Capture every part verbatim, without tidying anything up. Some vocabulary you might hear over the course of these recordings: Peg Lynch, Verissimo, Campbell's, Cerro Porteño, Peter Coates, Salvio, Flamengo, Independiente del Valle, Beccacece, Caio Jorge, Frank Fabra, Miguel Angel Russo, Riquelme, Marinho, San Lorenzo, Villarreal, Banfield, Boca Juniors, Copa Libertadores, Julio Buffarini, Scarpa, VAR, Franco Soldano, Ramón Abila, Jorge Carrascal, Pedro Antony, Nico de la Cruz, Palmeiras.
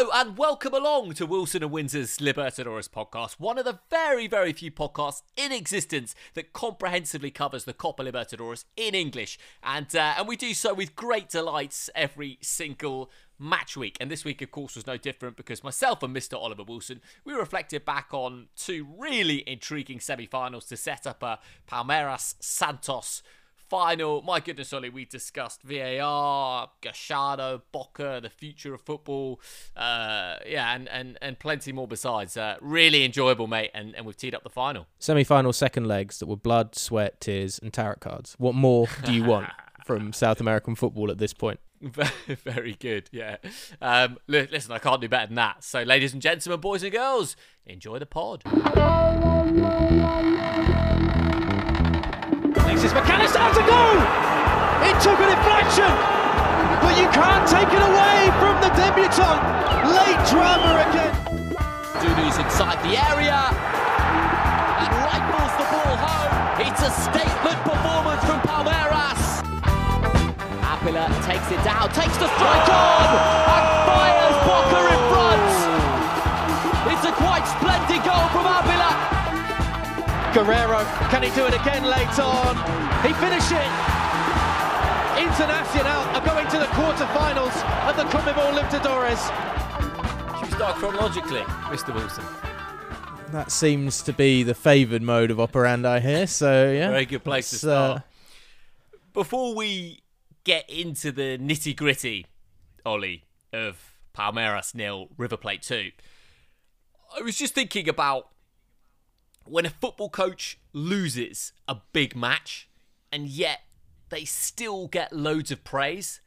Hello and welcome along to Wilson and Windsor's Libertadores podcast, one of the very, very few podcasts in existence that comprehensively covers the Copa Libertadores in English. And uh, and we do so with great delights every single match week. And this week, of course, was no different because myself and Mister Oliver Wilson, we reflected back on two really intriguing semi-finals to set up a Palmeiras-Santos final. My goodness, Ollie, we discussed V A R, Gallardo, Boca, the future of football, uh, yeah, and, and, and plenty more besides. Uh, really enjoyable, mate, and, and we've teed up the final. Semi-final second legs that were blood, sweat, tears, and tarot cards. What more do you want from South American football at this point? Very good, yeah. Um, listen, I can't do better than that. So, ladies and gentlemen, boys and girls, enjoy the pod. It's McAllister's a goal! It took an inflection, but you can't take it away from the debutant. Late drama again. Dudu's inside the area, and Wright pulls the ball home. It's a statement performance from Palmeiras. Abila takes it down, takes the strike on, and fires Boca in front. It's a quite splendid goal from Abila. Guerrero, can he do it again late on? He finishes it. Internacional are going to the quarterfinals at the Copa Libertadores. Should we start chronologically, Mister Wilson? That seems to be the favoured mode of operandi here, so yeah. Very good place to start. Uh... Before we get into the nitty-gritty, Ollie, of Palmeiras nil, River Plate two, I was just thinking about when a football coach loses a big match and yet they still get loads of praise,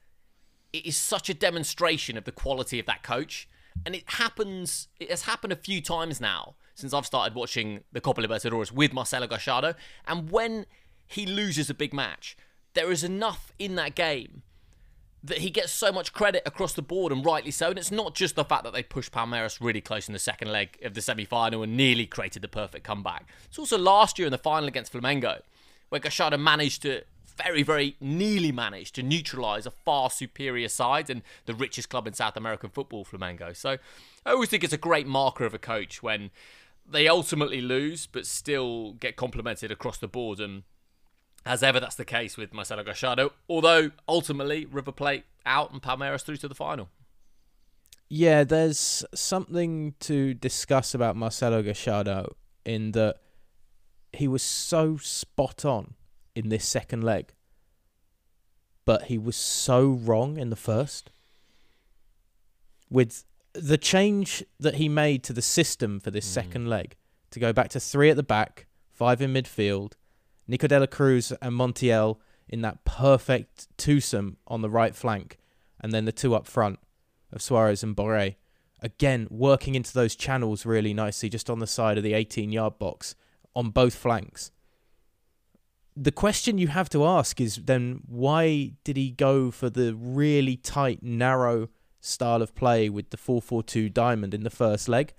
it is such a demonstration of the quality of that coach. And it happens, it has happened a few times now since I've started watching the Copa Libertadores with Marcelo Gallardo. And when he loses a big match, there is enough in that game that he gets so much credit across the board, and rightly so. And it's not just the fact that they pushed Palmeiras really close in the second leg of the semi-final and nearly created the perfect comeback. It's also last year in the final against Flamengo, where Gallardo managed to, very, very nearly managed to neutralise a far superior side and the richest club in South American football, Flamengo. So I always think it's a great marker of a coach when they ultimately lose, but still get complimented across the board. And as ever, that's the case with Marcelo Gallardo, although ultimately River Plate out and Palmeiras through to the final. Yeah, there's something to discuss about Marcelo Gallardo in that he was so spot on in this second leg, but he was so wrong in the first. With the change that he made to the system for this mm. second leg, to go back to three at the back, five in midfield, Nico de la Cruz and Montiel in that perfect twosome on the right flank, and then the two up front of Suarez and Borré. Again, working into those channels really nicely, just on the side of the eighteen-yard box on both flanks. The question you have to ask is then, why did he go for the really tight, narrow style of play with the four four two diamond in the first leg?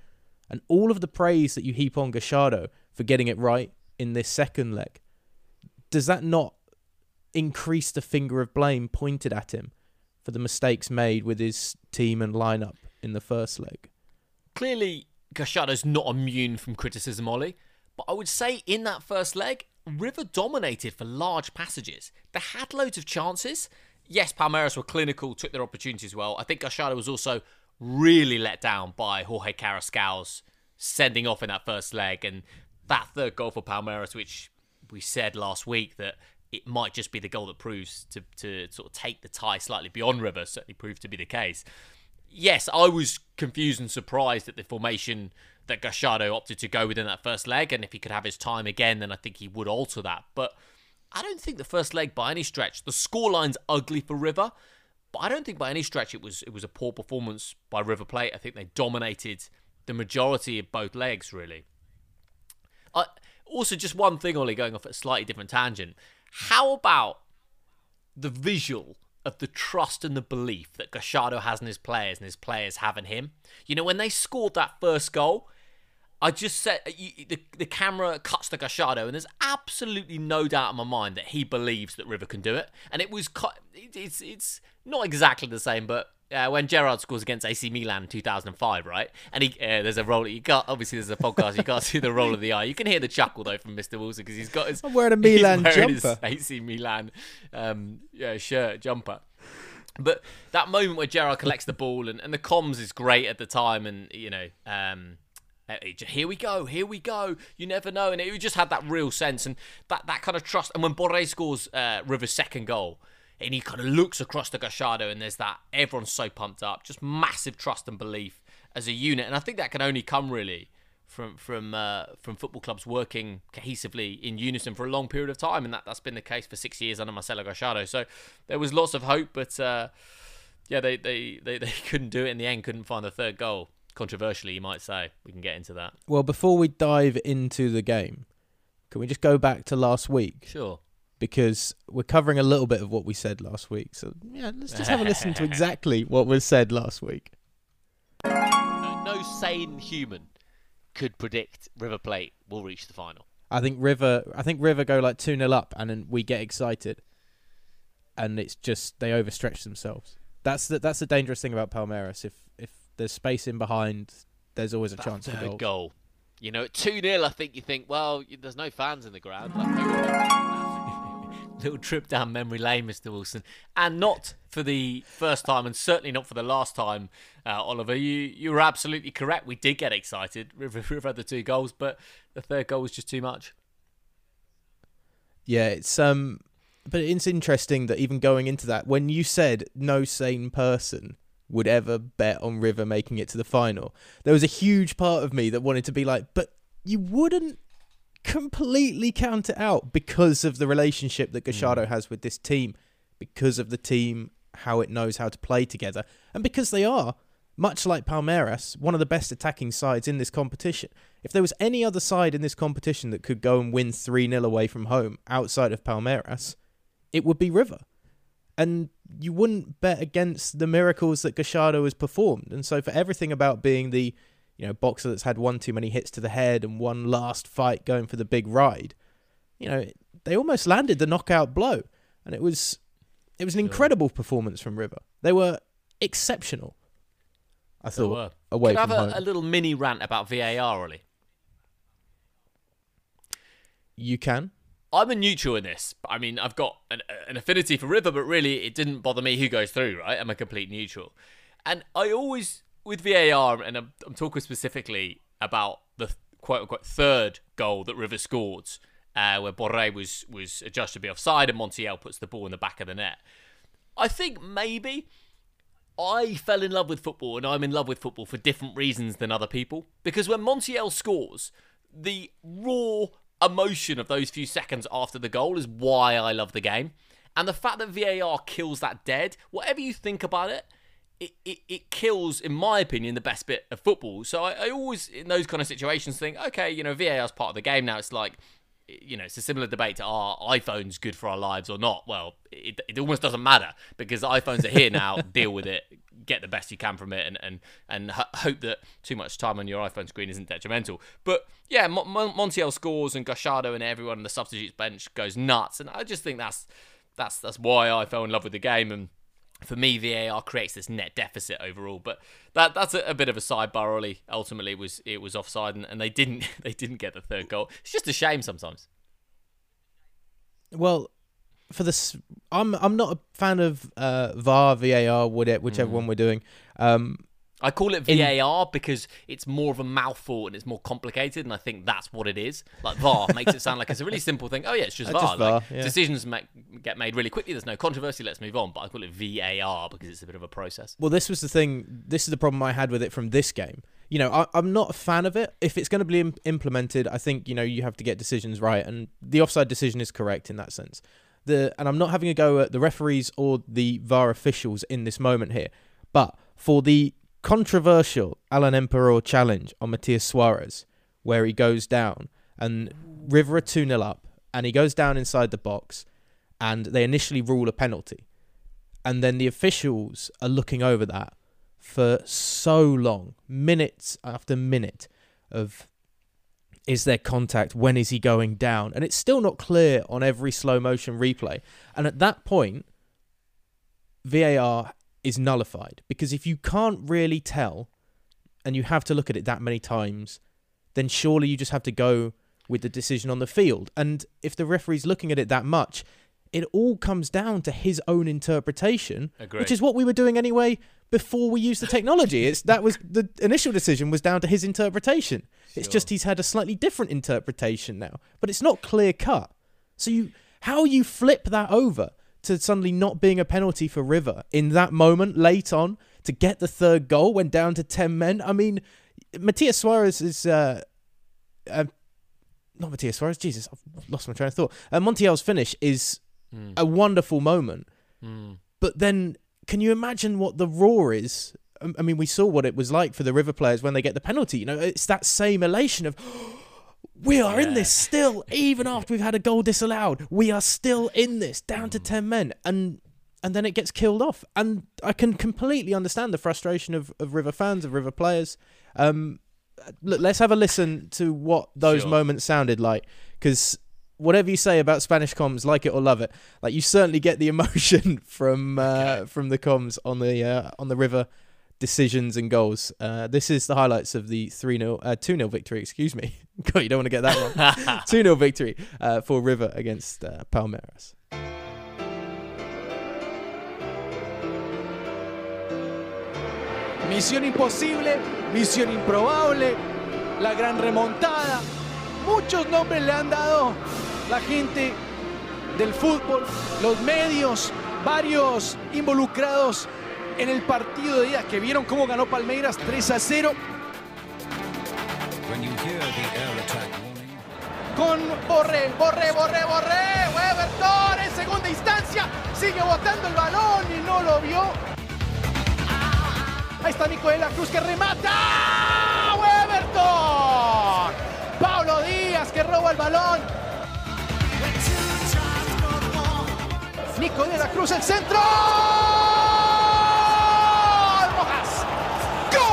And all of the praise that you heap on Gallardo for getting it right in this second leg, does that not increase the finger of blame pointed at him for the mistakes made with his team and lineup in the first leg? Clearly, Gallardo's not immune from criticism, Ollie. But I would say in that first leg, River dominated for large passages. They had loads of chances. Yes, Palmeiras were clinical, took their opportunities well. I think Gallardo was also really let down by Jorge Carrascal's sending off in that first leg. And that third goal for Palmeiras, which we said last week that it might just be the goal that proves to, to sort of take the tie slightly beyond River, certainly proved to be the case. Yes, I was confused and surprised at the formation that Gallardo opted to go with in that first leg, and if he could have his time again, then I think he would alter that. But I don't think the first leg by any stretch, the scoreline's ugly for River, but I don't think by any stretch it was it was a poor performance by River Plate. I think they dominated the majority of both legs, really. I... Also, just one thing, Ollie, going off at a slightly different tangent. How about the visual of the trust and the belief that Gallardo has in his players and his players have in him? You know, when they scored that first goal, I just said, you, the, the camera cuts to Gallardo, and there's absolutely no doubt in my mind that he believes that River can do it. And it was, it's it's not exactly the same, but uh, when Gerrard scores against A C Milan in two thousand five, right? And he, uh, there's a roll, you can't, obviously there's a podcast, you can't see the roll of the eye. You can hear the chuckle, though, from Mister Wilson, because he's got his, I'm wearing a Milan wearing jumper. His A C Milan um, yeah, shirt, jumper. But that moment where Gerrard collects the ball, and, and the comms is great at the time, and, you know... Um, here we go, here we go, you never know. And it just had that real sense and that, that kind of trust. And when Borré scores uh, River's second goal, and he kind of looks across to Gallardo, and there's that, everyone's so pumped up, just massive trust and belief as a unit. And I think that can only come really from from uh, from football clubs working cohesively in unison for a long period of time. And that, that's been the case for six years under Marcelo Gallardo. So there was lots of hope, but uh, yeah, they, they, they, they couldn't do it in the end, couldn't find the third goal. Controversially, you might say. We can get into that. Well, before we dive into the game, can we just go back to last week? Sure. Because we're covering a little bit of what we said last week. So, yeah, let's just have a listen to exactly what was said last week. No, no sane human could predict River Plate will reach the final. I think River I think River go like two nil up, and then we get excited. And it's just, they overstretch themselves. That's the, that's the dangerous thing about Palmeiras. If if there's space in behind, there's always a that chance for goal. goal. You know, at two nil, I think you think, well, there's no fans in the ground. Like, little trip down memory lane, Mister Wilson. And not for the first time, and certainly not for the last time, uh, Oliver. You you were absolutely correct. We did get excited. River, River had the two goals, but the third goal was just too much. Yeah, it's um, but it's interesting that even going into that, when you said no sane person would ever bet on River making it to the final, there was a huge part of me that wanted to be like, but you wouldn't completely count it out because of the relationship that Gallardo mm. has with this team, because of the team, how it knows how to play together, and because they are, much like Palmeiras, one of the best attacking sides in this competition. If there was any other side in this competition that could go and win three nil away from home outside of Palmeiras, it would be River. And you wouldn't bet against the miracles that Gallardo has performed. And so for everything about being the, you know, boxer that's had one too many hits to the head and one last fight going for the big ride, you know, they almost landed the knockout blow. And it was it was an incredible performance from River. They were exceptional, I thought, away from home. Could I have a, a little mini rant about V A R, Ollie? You can. I'm a neutral in this. I mean, I've got an, an affinity for River, but really it didn't bother me who goes through, right? I'm a complete neutral. And I always, with V A R, and I'm, I'm talking specifically about the quote-unquote third goal that River scored, uh, where Borré was, was adjudged to be offside and Montiel puts the ball in the back of the net. I think maybe I fell in love with football, and I'm in love with football for different reasons than other people. Because when Montiel scores, the raw emotion of those few seconds after the goal is why I love the game. And the fact that V A R kills that dead, whatever you think about it, it, it, it kills, in my opinion, the best bit of football. So I, I always, in those kind of situations, think, okay, you know, V A R is part of the game now. It's like, you know, it's a similar debate to, are iPhones good for our lives or not? Well, it, it almost doesn't matter, because iPhones are here now. Deal with it, get the best you can from it, and and, and ho hope that too much time on your iPhone screen isn't detrimental. But yeah, Mon Mon Montiel scores, and Gallardo and everyone on the substitutes bench goes nuts, and I just think that's that's that's why I fell in love with the game. And for me, V A R creates this net deficit overall. But that that's a, a bit of a sidebar, Ollie. Ultimately, it was it was offside, and, and they didn't they didn't get the third goal. It's just a shame sometimes. Well, for this, I'm I'm not a fan of uh, V A R, V A R, whichever mm. one we're doing. Um, I call it V A R in... because it's more of a mouthful and it's more complicated, and I think that's what it is. Like, V A R makes it sound like it's a really simple thing. Oh, yeah, it's just it's V A R. Just V A R, like, yeah. Decisions make, get made really quickly. There's no controversy. Let's move on. But I call it V A R because it's a bit of a process. Well, this was the thing. This is the problem I had with it from this game. You know, I, I'm not a fan of it. If it's going to be im implemented, I think, you know, you have to get decisions right. And the offside decision is correct in that sense. The And I'm not having a go at the referees or the V A R officials in this moment here. But for the controversial Alan Emperor challenge on Matias Suarez, where he goes down, and River are two nil up, and he goes down inside the box, and they initially rule a penalty, and then the officials are looking over that for so long, minutes after minute, of Is there contact? When is he going down? And it's still not clear on every slow motion replay. And at that point, V A R is nullified, because if you can't really tell and you have to look at it that many times, then surely you just have to go with the decision on the field. And if the referee's looking at it that much, it all comes down to his own interpretation. Agreed. Which is what we were doing anyway before we used the technology. It's that was the initial decision was down to his interpretation. Sure. It's just he's had a slightly different interpretation now, but it's not clear cut. So you, how you flip that over to suddenly not being a penalty for River in that moment late on to get the third goal when down to ten men. I mean, Matias Suarez is... Uh, uh, not Matias Suarez, Jesus, I've lost my train of thought. Uh, Montiel's finish is... Mm. A wonderful moment. Mm. But then can you imagine what the roar is? I mean, we saw what it was like for the River players when they get the penalty. You know, it's that same elation of, oh, we are yeah. in this still, even after we've had a goal disallowed. We are still in this, down mm. to ten men. And and then it gets killed off. And I can completely understand the frustration of, of River fans, of River players. Um, look, let's have a listen to what those sure. moments sounded like, because... whatever you say about Spanish comms, like it or love it, like you certainly get the emotion from uh, okay. from the comms on the uh, on the River decisions and goals. Uh, this is the highlights of the three nil, two nil victory. Excuse me, God, you don't want to get that one. two nil victory uh, for River against uh, Palmeiras. Misión imposible, misión improbable, la gran remontada. Muchos nombres le han dado la gente del fútbol, los medios, varios involucrados en el partido de día que vieron cómo ganó Palmeiras tres a cero. Con Borré, Borré, Borré, Borré, Weberton en segunda instancia, sigue botando el balón y no lo vio. Ahí está Nico de la Cruz que remata, Weberton. Pablo Díaz que roba el balón. Nico de la Cruz el centro. Rojas. ¡Gol!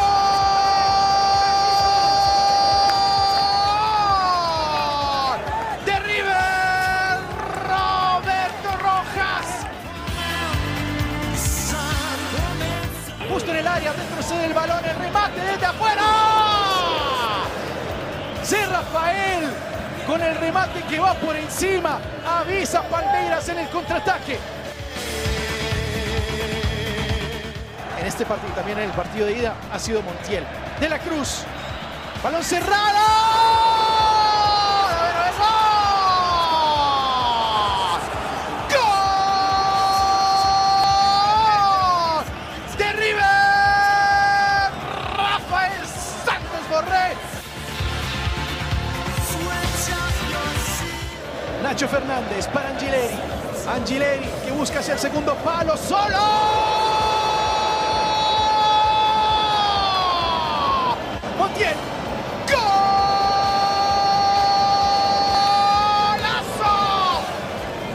De River, Roberto Rojas. Justo en el área retrocede el balón, el remate desde afuera. De Rafael con el remate que va por encima, avisa Palmeiras en el contraataque. En este partido, también en el partido de ida, ha sido Montiel. De la Cruz, balón cerrado. A ver, a ver, ¡no! Nacho Fernández para Angileri, Angileri que busca hacia el segundo palo, ¡solo! Montiel, ¡golazo!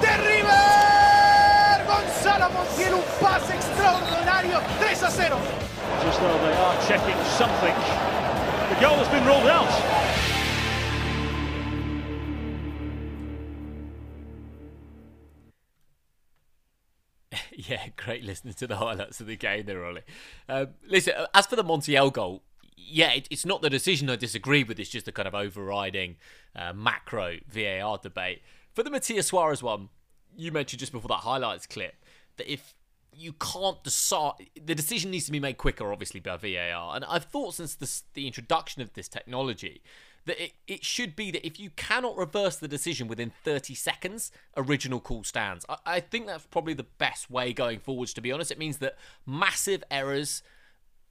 De River, Gonzalo Montiel, un pase extraordinario, tres a cero. Just though they are checking something, the goal has been ruled out. Yeah, great listening to the highlights of the game there, Ollie. Um, listen, as for the Montiel goal, yeah, it, it's not the decision I disagree with. It's just the kind of overriding uh, macro V A R debate. For the Matias Suarez one, you mentioned just before that highlights clip that if you can't decide, the decision needs to be made quicker, obviously, by V A R. And I've thought since this, the introduction of this technology that it, it should be that if you cannot reverse the decision within thirty seconds, original call stands. I, I think that's probably the best way going forwards, to be honest. It means that massive errors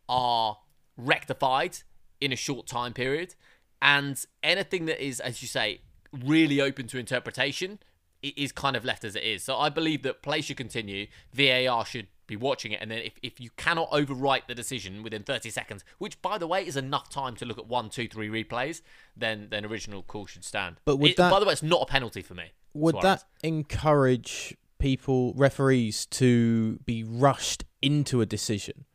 are rectified in a short time period, and anything that is, as you say, really open to interpretation, it is kind of left as it is. So I believe that play should continue, V A R should be watching it, and then if, if you cannot overwrite the decision within thirty seconds, which, by the way, is enough time to look at one, two, three replays, then then original call should stand. But would it, that, by the way, it's not a penalty for me. Would that encourage people, referees, to be rushed into a decision?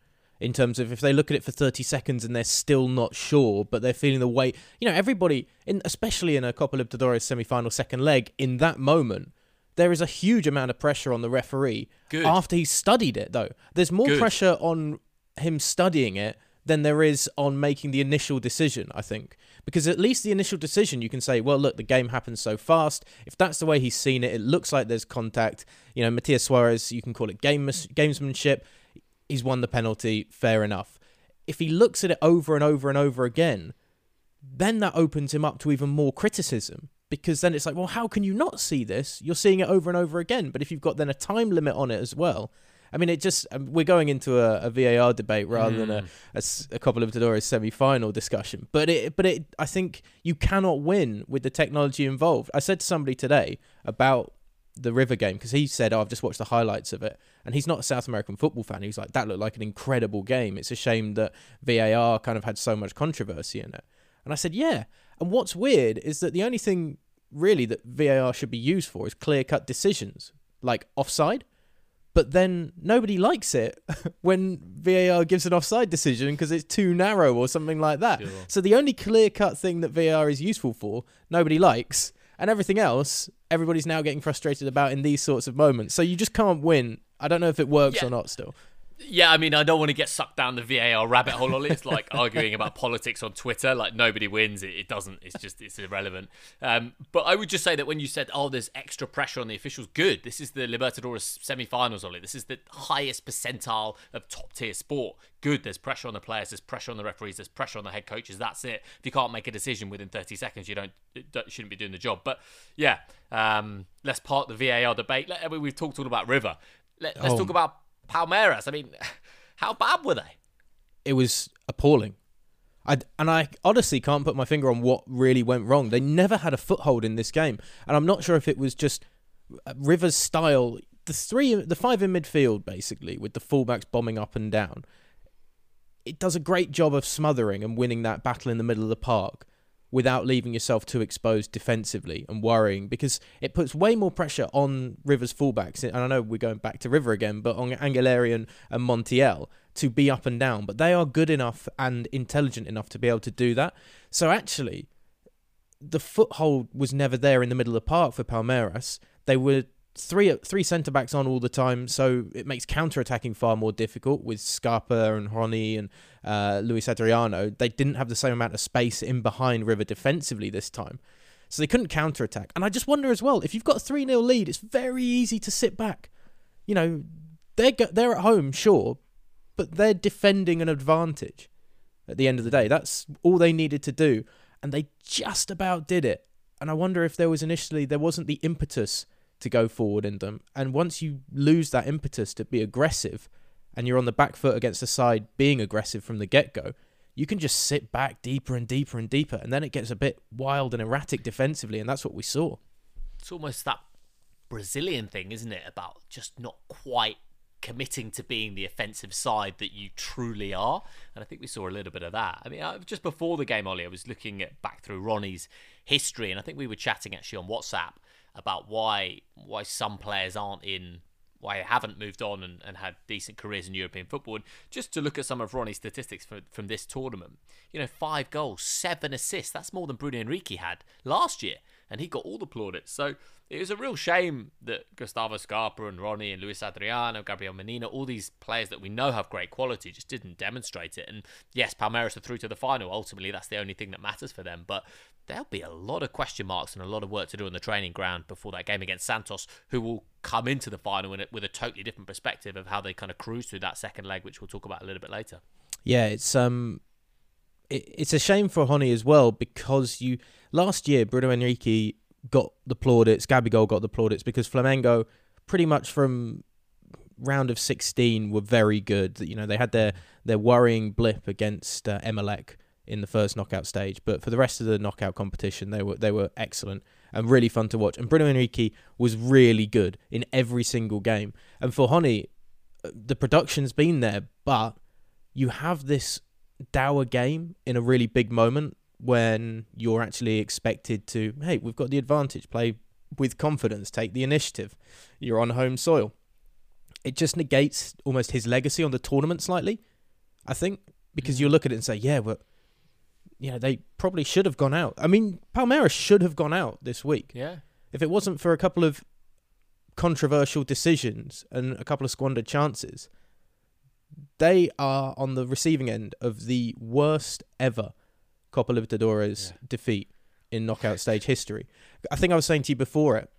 in terms of if they look at it for thirty seconds and they're still not sure, but they're feeling the weight. You know, everybody, in, especially in a Copa Libertadores semi-final second leg, in that moment, there is a huge amount of pressure on the referee. Good. After he's studied it, though. There's more Good. pressure on him studying it than there is on making the initial decision, I think. Because at least the initial decision, you can say, well, look, the game happened so fast. If that's the way he's seen it, it looks like there's contact. You know, Matias Suarez, you can call it game gamesmanship. He's won the penalty, fair enough. If he looks at it over and over and over again, then that opens him up to even more criticism. Because then it's like, well, how can you not see this? You're seeing it over and over again. But if you've got then a time limit on it as well, I mean, it just, we're going into a, a V A R debate rather mm. than a, a, a Copa Libertadores semi-final discussion. But it, but it, I think you cannot win with the technology involved. I said to somebody today about the River game, because he said, oh, I've just watched the highlights of it. And he's not a South American football fan. He was like, that looked like an incredible game. It's a shame that V A R kind of had so much controversy in it. And I said, yeah. And what's weird is that the only thing really that V A R should be used for is clear-cut decisions, like offside. But then nobody likes it when V A R gives an offside decision because it's too narrow or something like that. Sure. So the only clear-cut thing that V A R is useful for, nobody likes. And everything else, everybody's now getting frustrated about in these sorts of moments. So you just can't win. I don't know if it works yeah. or not still. Yeah, I mean, I don't want to get sucked down the V A R rabbit hole, Ollie. It's like arguing about politics on Twitter. Like, nobody wins. It, it doesn't. It's just, it's irrelevant. Um, but I would just say that when you said, oh, there's extra pressure on the officials, good. This is the Libertadores semi-finals, Ollie. This is the highest percentile of top-tier sport. Good, there's pressure on the players, there's pressure on the referees, there's pressure on the head coaches. That's it. If you can't make a decision within thirty seconds, you don't, don't shouldn't be doing the job. But, yeah, um, let's park the V A R debate. Let, I mean, we've talked all about River. Let, let's oh. talk about Palmeiras. I mean, how bad were they? It was appalling. I'd, and I honestly can't put my finger on what really went wrong. They never had a foothold in this game. And I'm not sure if it was just River's style. The three, the five in midfield, basically, with the fullbacks bombing up and down. It does a great job of smothering and winning that battle in the middle of the park without leaving yourself too exposed defensively and worrying, because it puts way more pressure on River's fullbacks. And I know we're going back to River again, but on Angelari and, and Montiel to be up and down. But they are good enough and intelligent enough to be able to do that. So actually, the foothold was never there in the middle of the park for Palmeiras. They were three three centre-backs on all the time, so it makes counter-attacking far more difficult with Scarpa and Rony and uh, Luis Adriano. They didn't have the same amount of space in behind River defensively this time, so they couldn't counter-attack. And I just wonder as well, if you've got a three nil lead, it's very easy to sit back. You know, they're, go- they're at home, sure, but they're defending an advantage at the end of the day. That's all they needed to do, and they just about did it. And I wonder if there was initially, there wasn't the impetus to go forward in them. And once you lose that impetus to be aggressive and you're on the back foot against a side being aggressive from the get-go, you can just sit back deeper and deeper and deeper, and then it gets a bit wild and erratic defensively, and that's what we saw. It's almost that Brazilian thing, isn't it, about just not quite committing to being the offensive side that you truly are. And I think we saw a little bit of that. I mean, just before the game, Ollie, I was looking at back through Ronnie's history, and I think we were chatting actually on WhatsApp about why why some players aren't in, why they haven't moved on and, and had decent careers in European football. And just to look at some of Ronnie's statistics for, from this tournament, you know, five goals, seven assists. That's more than Bruno Henrique had last year, and he got all the plaudits. So it was a real shame that Gustavo Scarpa and Rony and Luis Adriano, Gabriel Menino, all these players that we know have great quality, just didn't demonstrate it. And yes, Palmeiras are through to the final. Ultimately, that's the only thing that matters for them. But there'll be a lot of question marks and a lot of work to do on the training ground before that game against Santos, who will come into the final with a totally different perspective of how they kind of cruise through that second leg, which we'll talk about a little bit later. Yeah, it's um, it, it's a shame for Rony as well, because you last year, Bruno Henrique got the plaudits, Gabigol got the plaudits, because Flamengo pretty much from round of sixteen were very good. You know, they had their, their worrying blip against uh, Emelec in the first knockout stage, but for the rest of the knockout competition, they were they were excellent and really fun to watch. And Bruno Henrique was really good in every single game. And for Rony, the production's been there, but you have this dour game in a really big moment when you're actually expected to, hey, we've got the advantage, play with confidence, take the initiative, you're on home soil. It just negates almost his legacy on the tournament slightly, I think, because you look at it and say, yeah, but you know, they probably should have gone out. I mean, Palmeiras should have gone out this week. Yeah. If it wasn't for a couple of controversial decisions and a couple of squandered chances, they are on the receiving end of the worst ever Copa Libertadores yeah. defeat in knockout stage history. I think I was saying to you before it,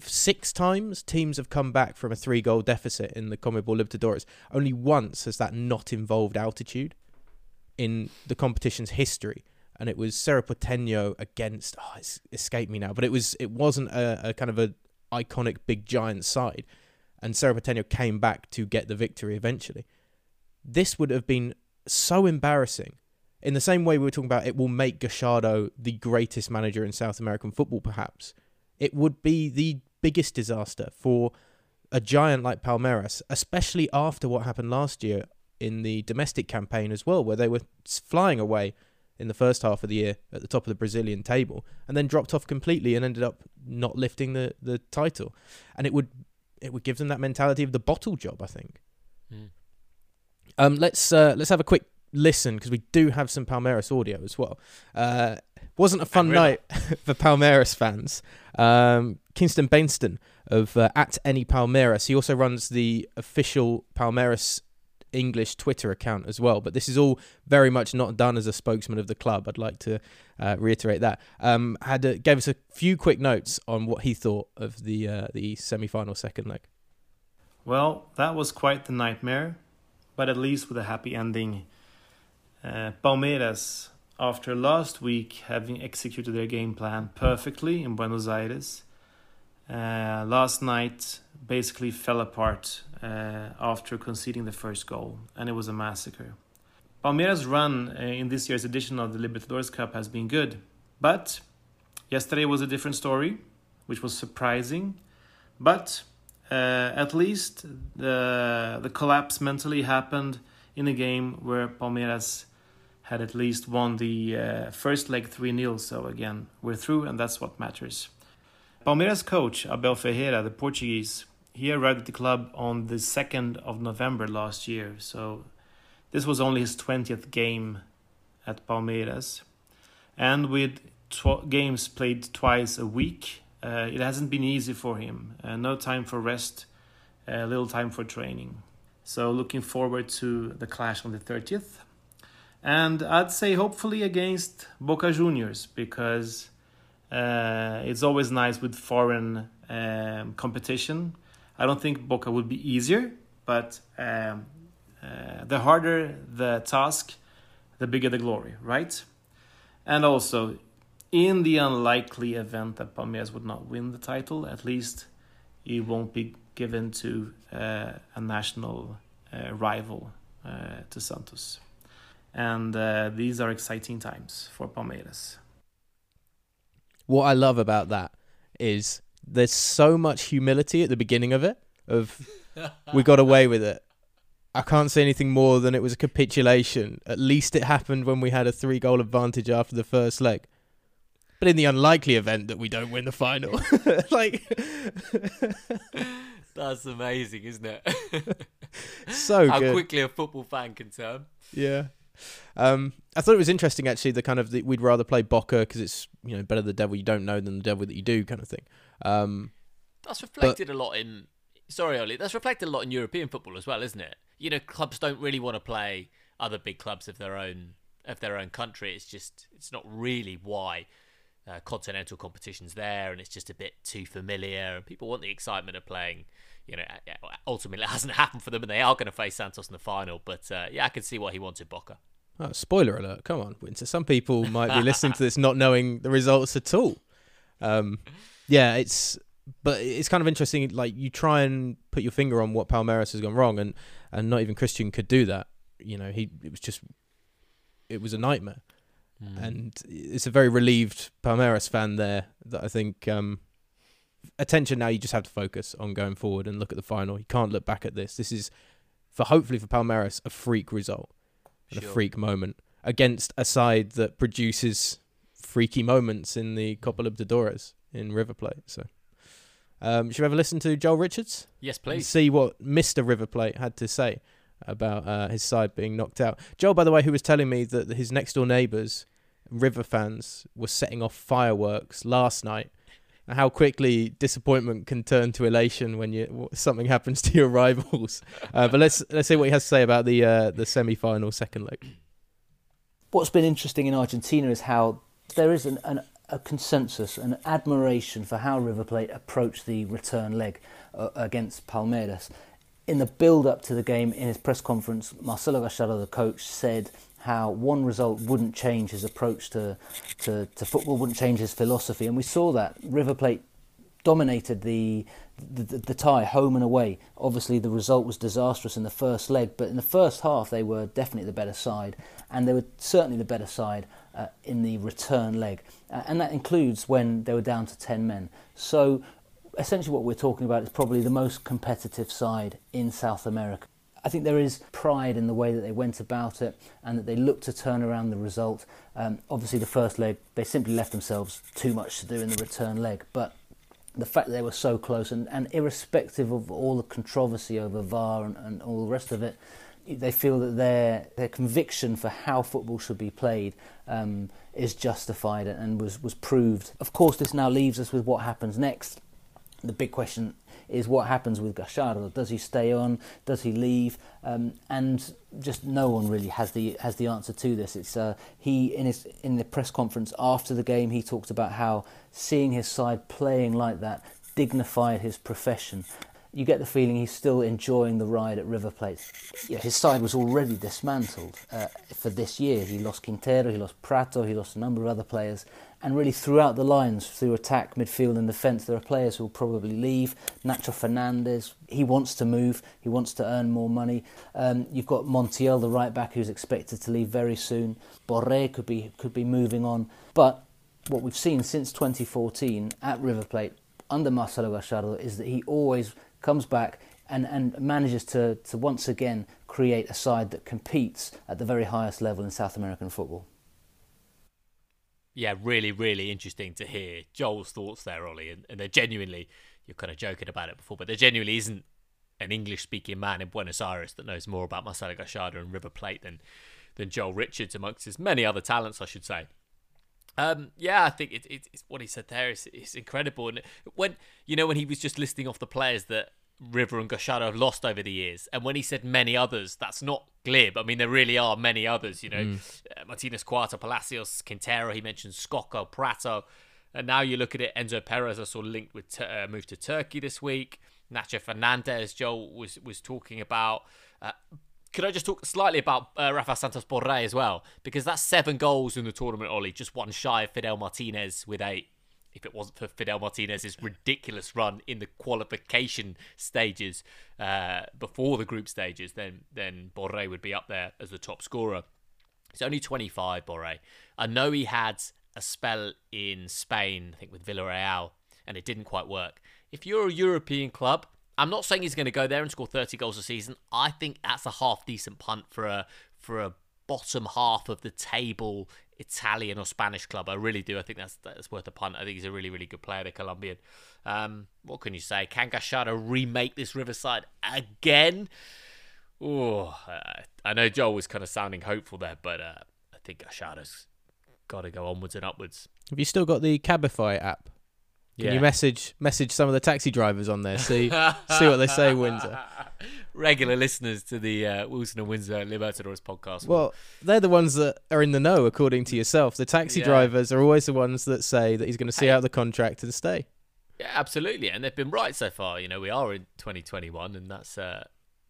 six times teams have come back from a three-goal deficit in the CONMEBOL Libertadores. Only once has that not involved altitude in the competition's history, and it was Cerro Porteño against, oh, it's escaped me now, but it, was, it wasn't a, a kind of a iconic big giant side, and Cerro Porteño came back to get the victory eventually. This would have been so embarrassing. In the same way we were talking about it will make Gallardo the greatest manager in South American football, perhaps. It would be the biggest disaster for a giant like Palmeiras, especially after what happened last year in the domestic campaign as well, where they were flying away in the first half of the year at the top of the Brazilian table and then dropped off completely and ended up not lifting the, the title. And it would it would give them that mentality of the bottle job, I think. Mm. Um, let's uh, let's have a quick listen, because we do have some Palmeiras audio as well. Uh, wasn't a fun night for Palmeiras fans. Um, Kingston Benston of uh, at Any Palmeiras. He also runs the official Palmeiras English Twitter account as well. But this is all very much not done as a spokesman of the club. I'd like to uh, reiterate that. Um, had a, gave us a few quick notes on what he thought of the uh, the semi-final second leg. Well, that was quite the nightmare, but at least with a happy ending. Uh, Palmeiras, after last week having executed their game plan perfectly in Buenos Aires, uh, last night basically fell apart uh, after conceding the first goal, and it was a massacre. Palmeiras' run uh, in this year's edition of the Libertadores Cup has been good, but yesterday was a different story, which was surprising, but uh, at least the, the collapse mentally happened in a game where Palmeiras had at least won the uh, first leg three nil, so again, we're through, and that's what matters. Palmeiras coach, Abel Ferreira, the Portuguese, he arrived at the club on the second of November last year, so this was only his twentieth game at Palmeiras. And with tw- games played twice a week, uh, it hasn't been easy for him. Uh, no time for rest, uh, little time for training. So looking forward to the clash on the thirtieth. And I'd say hopefully against Boca Juniors, because uh, it's always nice with foreign um, competition. I don't think Boca would be easier, but um, uh, the harder the task, the bigger the glory, right? And also, in the unlikely event that Palmeiras would not win the title, at least it won't be given to uh, a national uh, rival uh, to Santos. And uh, these are exciting times for Palmeiras. What I love about that is there's so much humility at the beginning of it, of we got away with it. I can't say anything more than it was a capitulation. At least it happened when we had a three-goal advantage after the first leg. But in the unlikely event that we don't win the final. like... That's amazing, isn't it? So How good. How quickly a football fan can turn. Yeah. Um, I thought it was interesting, actually, the kind of the, we'd rather play Boca because it's, you know, better the devil you don't know than the devil that you do kind of thing. Um, that's reflected but, a lot in... Sorry, Oli. That's reflected a lot in European football as well, isn't it? You know, clubs don't really want to play other big clubs of their own of their own country. It's just... It's not really why... Uh, continental competitions there, and it's just a bit too familiar, and people want the excitement of playing. You know, ultimately it hasn't happened for them, and they are going to face Santos in the final, but uh, yeah I can see why he wanted Boca. Oh, spoiler alert, come on Winter, some people might be listening to this not knowing the results at all. Um, yeah it's but it's kind of interesting, like you try and put your finger on what Palmeiras has gone wrong, and and not even Christian could do that. You know, he it was just it was a nightmare. Mm. And it's a very relieved Palmeiras fan there that I think um, attention now, you just have to focus on going forward and look at the final. You can't look back at this. This is, for hopefully for Palmeiras, a freak result, and sure. a freak moment against a side that produces freaky moments in the Copa Libertadores in River Plate. So, um, should we have a listen to Joel Richards? Yes, please. And see what Mister River Plate had to say about uh, his side being knocked out. Joel, by the way, who was telling me that his next door neighbours, River fans, were setting off fireworks last night. And how quickly disappointment can turn to elation when you something happens to your rivals. Uh, but let's let's see what he has to say about the uh, the semi-final second leg. What's been interesting in Argentina is how there is an, an, a consensus, an admiration for how River Plate approached the return leg uh, against Palmeiras. In the build-up to the game, in his press conference, Marcelo Gallardo, the coach, said how one result wouldn't change his approach to, to, to football, wouldn't change his philosophy. And we saw that. River Plate dominated the, the, the tie, home and away. Obviously, the result was disastrous in the first leg, but in the first half, they were definitely the better side, and they were certainly the better side uh, in the return leg. Uh, and that includes when they were down to ten men. So essentially what we're talking about is probably the most competitive side in South America. I think there is pride in the way that they went about it and that they looked to turn around the result. Um, obviously, the first leg, they simply left themselves too much to do in the return leg. But the fact that they were so close, and, and irrespective of all the controversy over V A R and, and all the rest of it, they feel that their their conviction for how football should be played um, is justified and was, was proved. Of course, this now leaves us with what happens next. The big question is what happens with Gallardo. Does he stay on? Does he leave? Um, and just no one really has the has the answer to this. It's uh, he in his in the press conference after the game, he talked about how seeing his side playing like that dignified his profession. You get the feeling he's still enjoying the ride at River Plate. Yeah, his side was already dismantled uh, for this year. He lost Quintero, he lost Prato, he lost a number of other players. And really throughout the lines, through attack, midfield and defence, there are players who will probably leave. Nacho Fernandez, he wants to move, he wants to earn more money. Um, you've got Montiel, the right-back, who's expected to leave very soon. Borré could be, could be moving on. But what we've seen since twenty fourteen at River Plate, under Marcelo Gallardo, is that he always comes back and, and manages to, to once again create a side that competes at the very highest level in South American football. Yeah, really, really interesting to hear Joel's thoughts there, Ollie. And, and they're genuinely, you're kind of joking about it before, but there genuinely isn't an English-speaking man in Buenos Aires that knows more about Marcelo Gallardo and River Plate than, than Joel Richards, amongst his many other talents, I should say. Um, yeah, I think it, it, it's what he said there is it's incredible. And when you know when he was just listing off the players that River and Gallardo have lost over the years, and when he said many others, that's not glib. I mean, there really are many others. You know, mm. uh, Martinez, Cuarta, Palacios, Quintero. He mentioned Scocco, Prato, and now you look at it. Enzo Perez, I saw linked with uh, moved to Turkey this week. Nacho Fernandez, Joel was was talking about. Uh, Could I just talk slightly about uh, Rafa Santos Borré as well? Because that's seven goals in the tournament, Ollie. Just one shy of Fidel Martinez with eight. If it wasn't for Fidel Martinez's ridiculous run in the qualification stages uh, before the group stages, then then Borré would be up there as the top scorer. He's only twenty-five, Borré. I know he had a spell in Spain, I think with Villarreal, and it didn't quite work. If you're a European club, I'm not saying he's going to go there and score thirty goals a season. I think that's a half-decent punt for a for a bottom half of the table Italian or Spanish club. I really do. I think that's that's worth a punt. I think he's a really, really good player, the Colombian. Um, what can you say? Can Gallardo remake this Riverside again? Oh, I, I know Joel was kind of sounding hopeful there, but uh, I think Gallardo's got to go onwards and upwards. Have you still got the Cabify app? Can yeah. you message message some of the taxi drivers on there? See see what they say, Windsor. Regular listeners to the uh, Wilson and Windsor Libertadores podcast. Well, they're the ones that are in the know, according to yourself. The taxi yeah. drivers are always the ones that say that he's going to see hey. out the contract and stay. Yeah, absolutely, and they've been right so far. You know, we are in twenty twenty-one, and that's uh,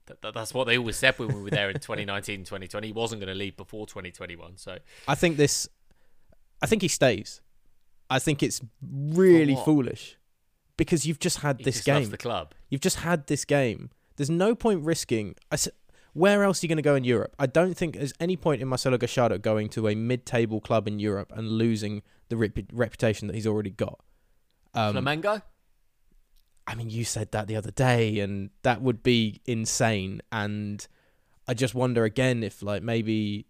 th- th- that's what they always said when we were there in twenty nineteen, twenty twenty. He wasn't going to leave before twenty twenty-one. So I think this, I think he stays. I think it's really foolish because you've just had he this just game. Loves the club. You've just had this game. There's no point risking. I said, where else are you going to go in Europe? I don't think there's any point in Marcelo Gallardo going to a mid-table club in Europe and losing the rep- reputation that he's already got. Um, Flamengo? I mean, you said that the other day, and that would be insane. And I just wonder again if, like, maybe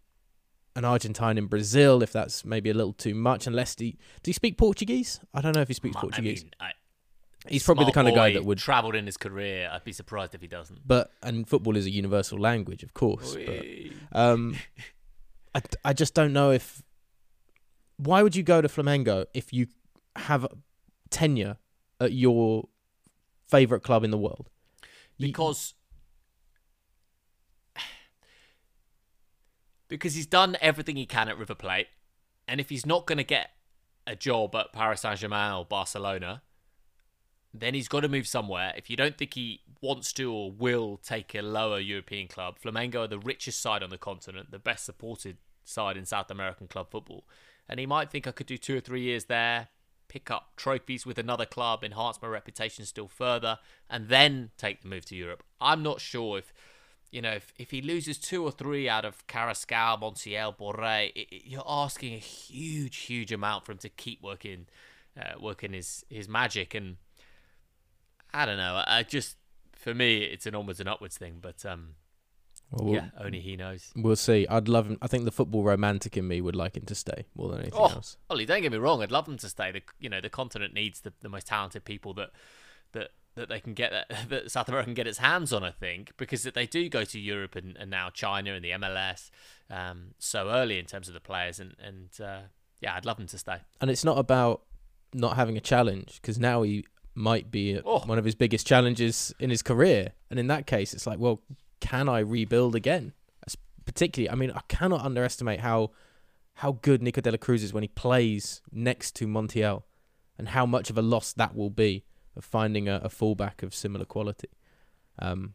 an Argentine in Brazil, if that's maybe a little too much, unless he... Do you speak Portuguese? I don't know if he speaks I Portuguese. Mean, I, He's probably Smart the kind boy, of guy that would travelled in his career. I'd be surprised if he doesn't. But and football is a universal language, of course. But, um, I I just don't know if. Why would you go to Flamengo if you have tenure at your favourite club in the world? Because you... because he's done everything he can at River Plate, and if he's not going to get a job at Paris Saint-Germain or Barcelona, then he's got to move somewhere. If you don't think he wants to or will take a lower European club, Flamengo are the richest side on the continent, the best supported side in South American club football. And he might think, I could do two or three years there, pick up trophies with another club, enhance my reputation still further, and then take the move to Europe. I'm not sure if, you know, if, if he loses two or three out of Carrascal, Montiel, Borré, it, it, you're asking a huge, huge amount for him to keep working, uh, working his, his magic. And I don't know. I just, for me, it's an onwards and upwards thing, but um, well, yeah, we'll, only he knows. We'll see. I'd love him. I think the football romantic in me would like him to stay more than anything oh, else. Ollie, don't get me wrong. I'd love him to stay. The, you know, the continent needs the, the most talented people that that that they can get that, that South America can get its hands on. I think because that they do go to Europe and, and now China and the M L S um, so early in terms of the players, and and uh, yeah, I'd love him to stay. And it's not about not having a challenge because now he. might be oh. one of his biggest challenges in his career. And in that case, it's like, well, can I rebuild again? That's particularly, I mean, I cannot underestimate how how good Nico de la Cruz is when he plays next to Montiel and how much of a loss that will be of finding a, a fullback of similar quality. Um,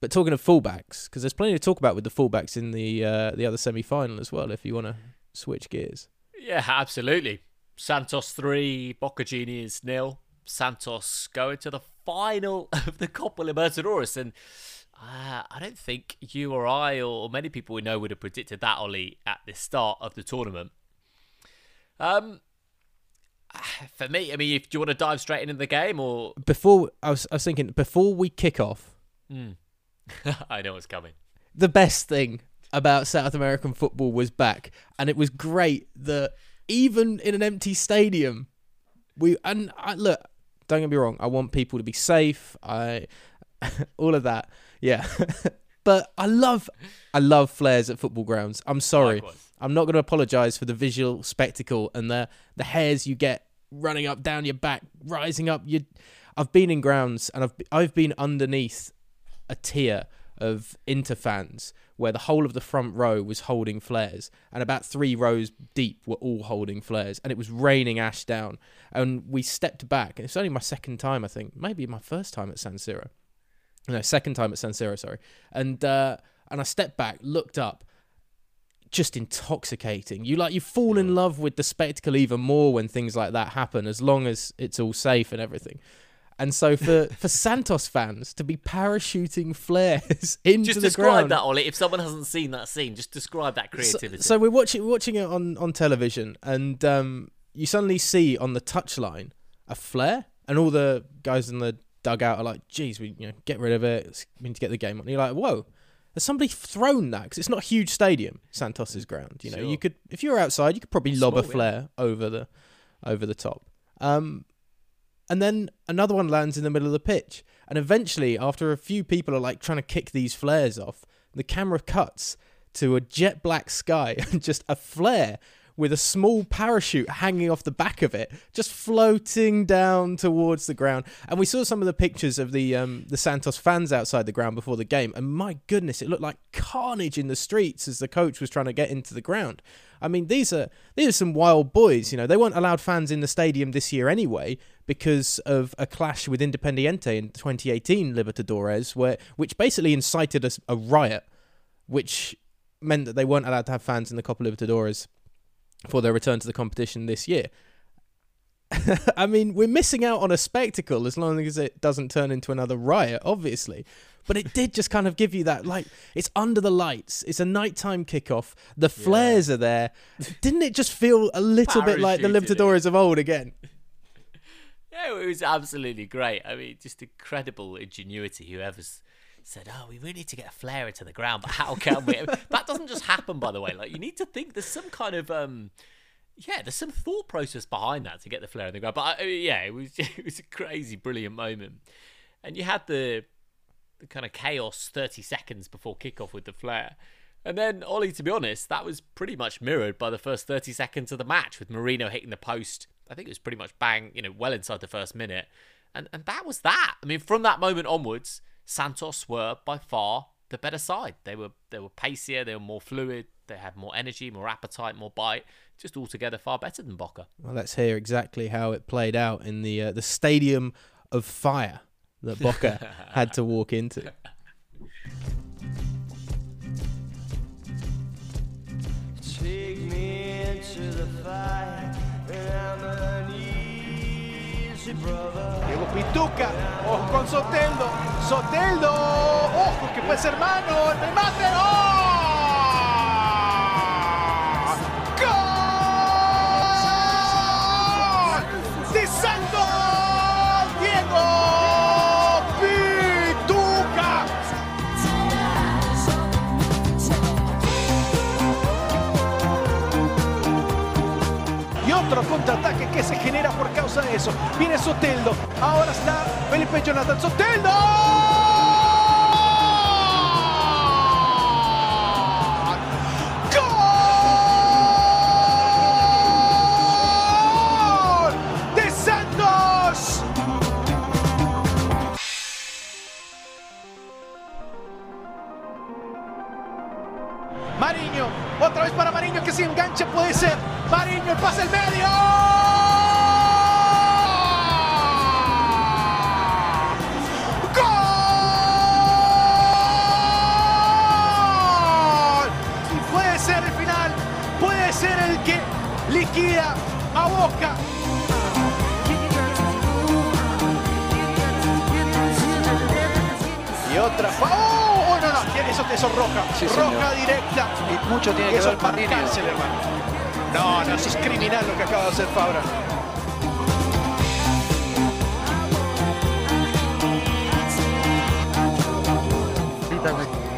but talking of fullbacks, because there's plenty to talk about with the fullbacks in the, uh, the other semi-final as well, if you want to switch gears. Yeah, absolutely. Santos three, Boca Juniors nil. Santos go into the final of the Copa Libertadores, and uh, I don't think you or I or many people we know would have predicted that, Ollie, at the start of the tournament. Um, for me, I mean, if do you want to dive straight into the game or before I was, I was thinking before we kick off, mm. I know what's coming. The best thing about South American football was back, and it was great that even in an empty stadium, we and I, look. Don't get me wrong. I want people to be safe. I, all of that. Yeah. But I love, I love flares at football grounds. I'm sorry. Likewise. I'm not going to apologise for the visual spectacle and the, the hairs you get running up down your back, rising up. You, I've been in grounds and I've, I've been underneath a tier of Inter fans where the whole of the front row was holding flares and about three rows deep were all holding flares, and it was raining ash down, and we stepped back, and it's only my second time, I think, maybe my first time at San Siro. No, second time at San Siro, sorry. And uh, and I stepped back, looked up, just intoxicating. You like you fall in love with the spectacle even more when things like that happen, as long as it's all safe and everything. And so for, for Santos fans to be parachuting flares into just the ground. Just describe that, Ollie. If someone hasn't seen that scene, just describe that creativity. So, so we're watching we're watching it on, on television, and um, you suddenly see on the touchline a flare, and all the guys in the dugout are like, "Geez, we you know get rid of it. We need to get the game on." And you're like, "Whoa, has somebody thrown that?" Because it's not a huge stadium, Santos's ground. You know, sure. you could if you were outside, you could probably lob Small, a flare yeah. over the over the top. Um, And then another one lands in the middle of the pitch. And eventually, after a few people are like trying to kick these flares off, the camera cuts to a jet black sky and just a flare with a small parachute hanging off the back of it, just floating down towards the ground. And we saw some of the pictures of the um, the Santos fans outside the ground before the game. And my goodness, it looked like carnage in the streets as the coach was trying to get into the ground. I mean, these are these are some wild boys. You know, they weren't allowed fans in the stadium this year anyway because of a clash with Independiente in twenty eighteen Libertadores, where which basically incited a, a riot, which meant that they weren't allowed to have fans in the Copa Libertadores for their return to the competition this year. I mean, we're missing out on a spectacle as long as it doesn't turn into another riot, obviously. But it did just kind of give you that, like, it's under the lights. It's a nighttime kickoff. The flares yeah. are there. Didn't it just feel a little bit like the Libertadores of old again? Yeah, it was absolutely great. I mean, just incredible ingenuity, whoever's said, "Oh, we really need to get a flare into the ground, but how can we?" That doesn't just happen, by the way. Like, you need to think there's some kind of um Yeah, there's some thought process behind that to get the flare in the ground. But I, yeah, it was it was a crazy, brilliant moment. And you had the the kind of chaos thirty seconds before kickoff with the flare. And then, Ollie, to be honest, that was pretty much mirrored by the first thirty seconds of the match with Marino hitting the post. I think it was pretty much bang, you know, well inside the first minute. And and that was that. I mean, from that moment onwards, Santos were by far the better side. They were they were pacier, they were more fluid, they had more energy, more appetite, more bite. Just altogether far better than Boca. Well, let's hear exactly how it played out in the uh, the stadium of fire that Boca had to walk into. Take me into the fire, and I'm an easy brother. Diego Pituca, ojo con Soteldo, Soteldo, ojo que puede ser mano, el remate, oh! Otro contraataque que se genera por causa de eso. Viene Soteldo. Ahora está Felipe Jonathan. ¡Soteldo! ¡Gol! ¡De Santos! Marinho. Otra vez para Marinho que se engancha puede ser. Marinho, el pase al medio. ¡Gol! Y puede ser el final, puede ser el que liquida a Boca. Y otra. ¡Oh! No, no, tiene eso, eso roja. Sí, roja directa. Y mucho tiene que ver con el hermano. No, no, eso es criminal lo que acaba de hacer Fabra.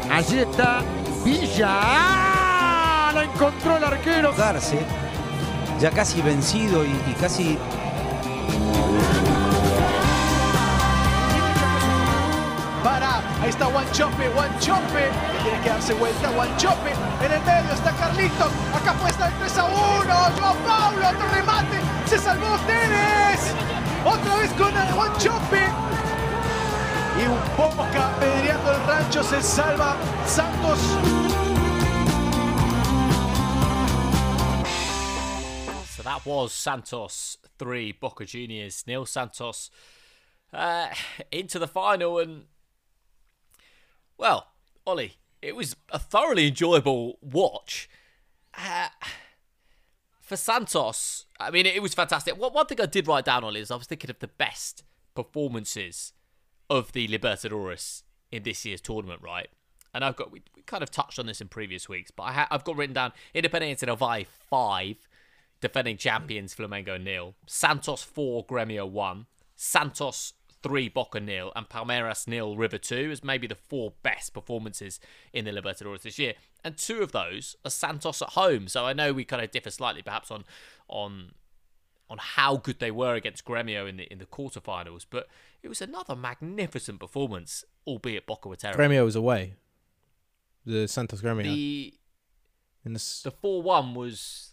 Allí está Villa. ¡Ah! La encontró el arquero. Darse, ya casi vencido y, y casi... Para, ahí está Guanchope, Guanchope, que tiene que darse vuelta, Guanchope, en el medio está Carlitos, acá puede estar el tres a uno, Joao Paulo, otro remate, se salvó Tevez, otra vez con Guanchope, y un Boca apedreando el rancho, se salva Santos. So that was Santos three, Boca Juniors nil. Santos uh, into the final and... Well, Ollie, it was a thoroughly enjoyable watch. Uh, for Santos, I mean, it was fantastic. One, one thing I did write down, Ollie, is I was thinking of the best performances of the Libertadores in this year's tournament, right? And I've got, we, we kind of touched on this in previous weeks, but I ha I've got written down Independiente del Valle five, defending champions Flamengo nil, Santos four, Gremio one, Santos three, Boca nil, and Palmeiras nil, River two, as maybe the four best performances in the Libertadores this year. And two of those are Santos at home. So I know we kind of differ slightly perhaps on on on how good they were against Gremio in the in the quarterfinals, but it was another magnificent performance, albeit Boca were terrible. Gremio was away. The Santos Gremio. The in this... the four one was...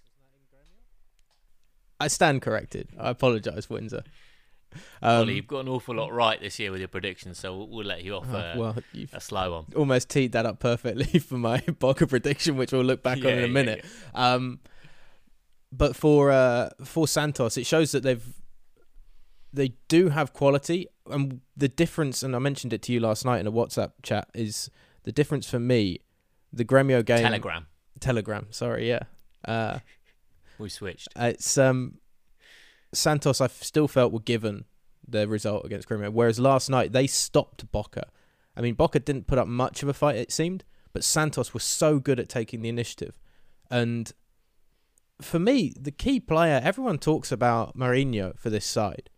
I stand corrected. I apologise, Windsor. Um, Ollie, you've got an awful lot right this year with your predictions, so we'll, we'll let you off uh, oh, well, you've a slow one. Almost teed that up perfectly for my Boca prediction, which we'll look back yeah, on in a yeah, minute. Yeah. Um, but for uh, for Santos, it shows that they've they do have quality, and the difference. And I mentioned it to you last night in a WhatsApp chat. Is the difference for me the Gremio game? Telegram, Telegram. Sorry, yeah. Uh, we switched. It's um. Santos, I still felt, were given the result against Gremio, whereas last night they stopped Boca. I mean, Boca didn't put up much of a fight, it seemed, but Santos was so good at taking the initiative. And for me, the key player, everyone talks about Marinho for this side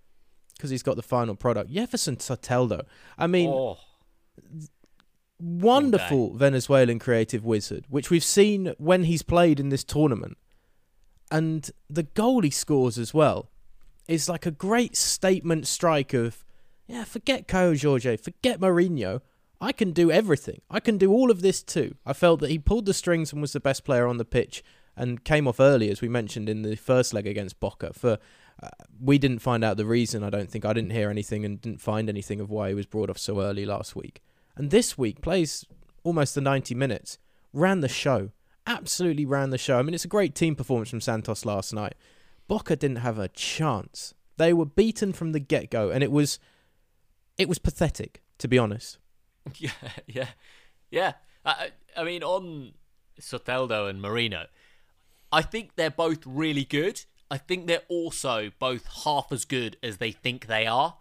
because he's got the final product. Jefferson Soteldo, I mean, oh. wonderful okay. Venezuelan creative wizard, which we've seen when he's played in this tournament. And the goal he scores as well is like a great statement strike of, yeah, forget Caio Jorge, forget Mourinho. I can do everything. I can do all of this too. I felt that he pulled the strings and was the best player on the pitch and came off early, as we mentioned in the first leg against Boca. For uh, we didn't find out the reason, I don't think. I didn't hear anything and didn't find anything of why he was brought off so early last week. And this week, plays almost the ninety minutes, ran the show. Absolutely ran the show. I mean, it's a great team performance from Santos last night. Boca didn't have a chance. They were beaten from the get-go, and it was it was pathetic, to be honest. Yeah, yeah, yeah. I, I mean, on Soteldo and Marino, I think they're both really good. I think they're also both half as good as they think they are.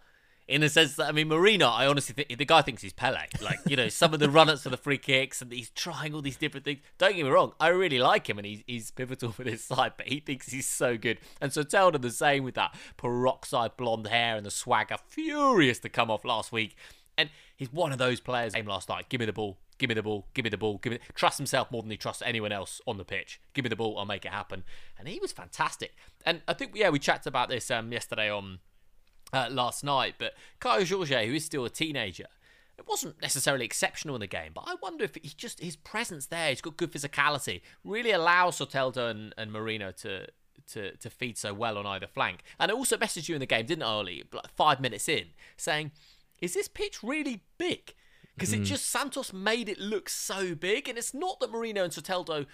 In the sense that, I mean, Marino, I honestly think, the guy thinks he's Pele. Like, you know, some of the run-ups for the free kicks, and he's trying all these different things. Don't get me wrong, I really like him, and he's, he's pivotal for this side, but he thinks he's so good. And Soteldo the same, with that peroxide blonde hair and the swagger, furious to come off last week. And he's one of those players, game last night, give me the ball, give me the ball, give me the ball, give me the... trust himself more than he trusts anyone else on the pitch. Give me the ball, I'll make it happen. And he was fantastic. And I think, yeah, we chatted about this um, yesterday on... Uh, last night, but Caio Jorge, who is still a teenager, it wasn't necessarily exceptional in the game, but I wonder if he just, his presence there, he's got good physicality, really allows Soteldo and, and Marino to, to to feed so well on either flank. And I also messaged you in the game, didn't I, Ollie, like five minutes in, saying, is this pitch really big? Because mm. it just, Santos made it look so big, and it's not that Marino and Soteldo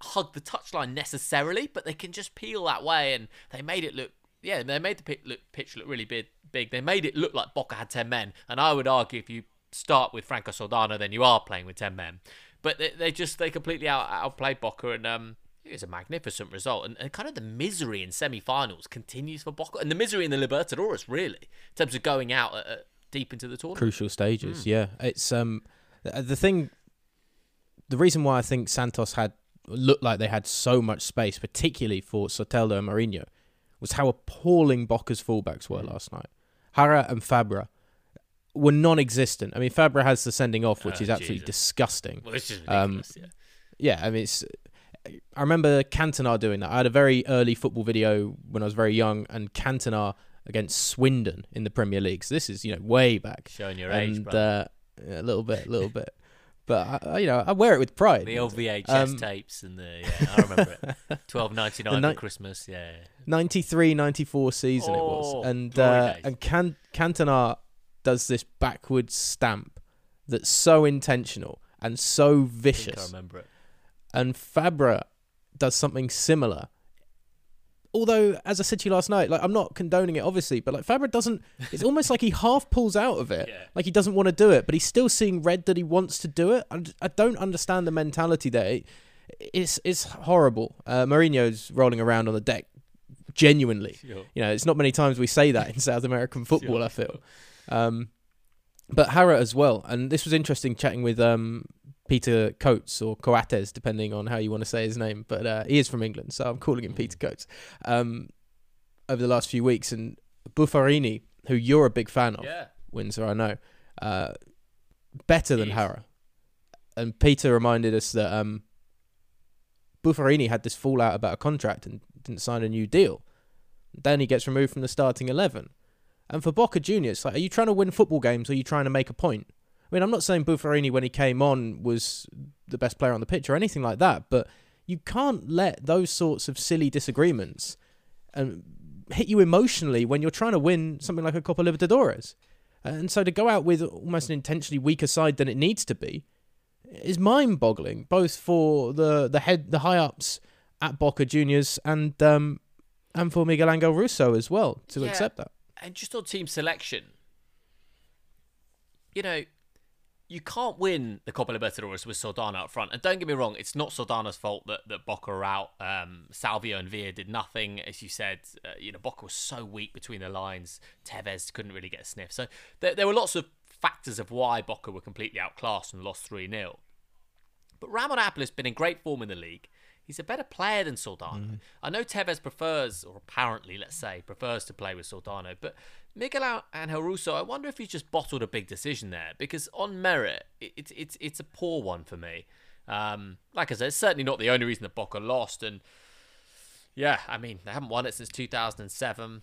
hug the touchline necessarily, but they can just peel that way, and they made it look, yeah, they made the pitch look, pitch look really big, big. They made it look like Boca had ten men. And I would argue if you start with Franco Soldano, then you are playing with ten men. But they, they just, they completely out, outplayed Boca. And um, it was a magnificent result. And, and kind of the misery in semi-finals continues for Boca. And the misery in the Libertadores, really, in terms of going out at, at deep into the tournament. Crucial stages, mm. yeah. It's um the thing, the reason why I think Santos had looked like they had so much space, particularly for Soteldo and Mourinho, was how appalling Boca's fullbacks were last night. Jara and Fabra were non-existent. I mean, Fabra has the sending off, which oh, is absolutely Jesus. disgusting. Well, this is ridiculous, um, yeah. yeah, I mean, it's. I remember Cantona doing that. I had a very early football video when I was very young, and Cantona against Swindon in the Premier League. So this is, you know, way back. Showing your and, age, brother. Uh, yeah, a little bit, a little bit. But, I, you know, I wear it with pride. The old V H S um, tapes and the, yeah, I remember it. twelve ninety-nine ni- at Christmas, yeah. ninety-three ninety-four season oh, it was. And uh, and Can- Cantona does this backward stamp that's so intentional and so vicious. I think I remember it. And Fabra does something similar. Although, as I said to you last night, like, I'm not condoning it, obviously, but like Fabra doesn't... It's almost like he half pulls out of it. Yeah. Like, he doesn't want to do it, but he's still seeing red that he wants to do it. I, just, I don't understand the mentality there. It's it's horrible. Uh, Mourinho's rolling around on the deck, genuinely. Sure. You know, it's not many times we say that in South American football, sure. I feel. Um, but Hara as well. And this was interesting, chatting with um, Peter Coates, or Coates, depending on how you want to say his name, but uh, he is from England, so I'm calling him Peter Coates, um, over the last few weeks. And Buffarini, who you're a big fan of, yeah. Windsor, I know, uh, better than Hara. And Peter reminded us that um, Buffarini had this fallout about a contract and didn't sign a new deal. Then he gets removed from the starting eleven. And for Boca Juniors, like, are you trying to win football games, or are you trying to make a point? I mean, I'm not saying Buffarini, when he came on, was the best player on the pitch or anything like that, but you can't let those sorts of silly disagreements um, hit you emotionally when you're trying to win something like a Copa Libertadores. And so to go out with almost an intentionally weaker side than it needs to be is mind-boggling, both for the the head, the high-ups at Boca Juniors, and um, and for Miguel Angel Russo as well, to yeah, accept that. And just on team selection, you know... You can't win the Copa Libertadores with Soldano up front. And don't get me wrong, it's not Soldano's fault that, that Boca are out. Um, Salvio and Villa did nothing. As you said, uh, you know, Boca was so weak between the lines. Tevez couldn't really get a sniff. So there, there were lots of factors of why Boca were completely outclassed and lost three nil. But Ramonapola's been in great form in the league. He's a better player than Soldano. Mm. I know Tevez prefers, or apparently, let's say, prefers to play with Soldano, but Miguel Angel Russo, I wonder if he's just bottled a big decision there, because on merit, it's it, it, it's a poor one for me. Um, like I said, it's certainly not the only reason that Boca lost, and Yeah, I mean, they haven't won it since two thousand seven.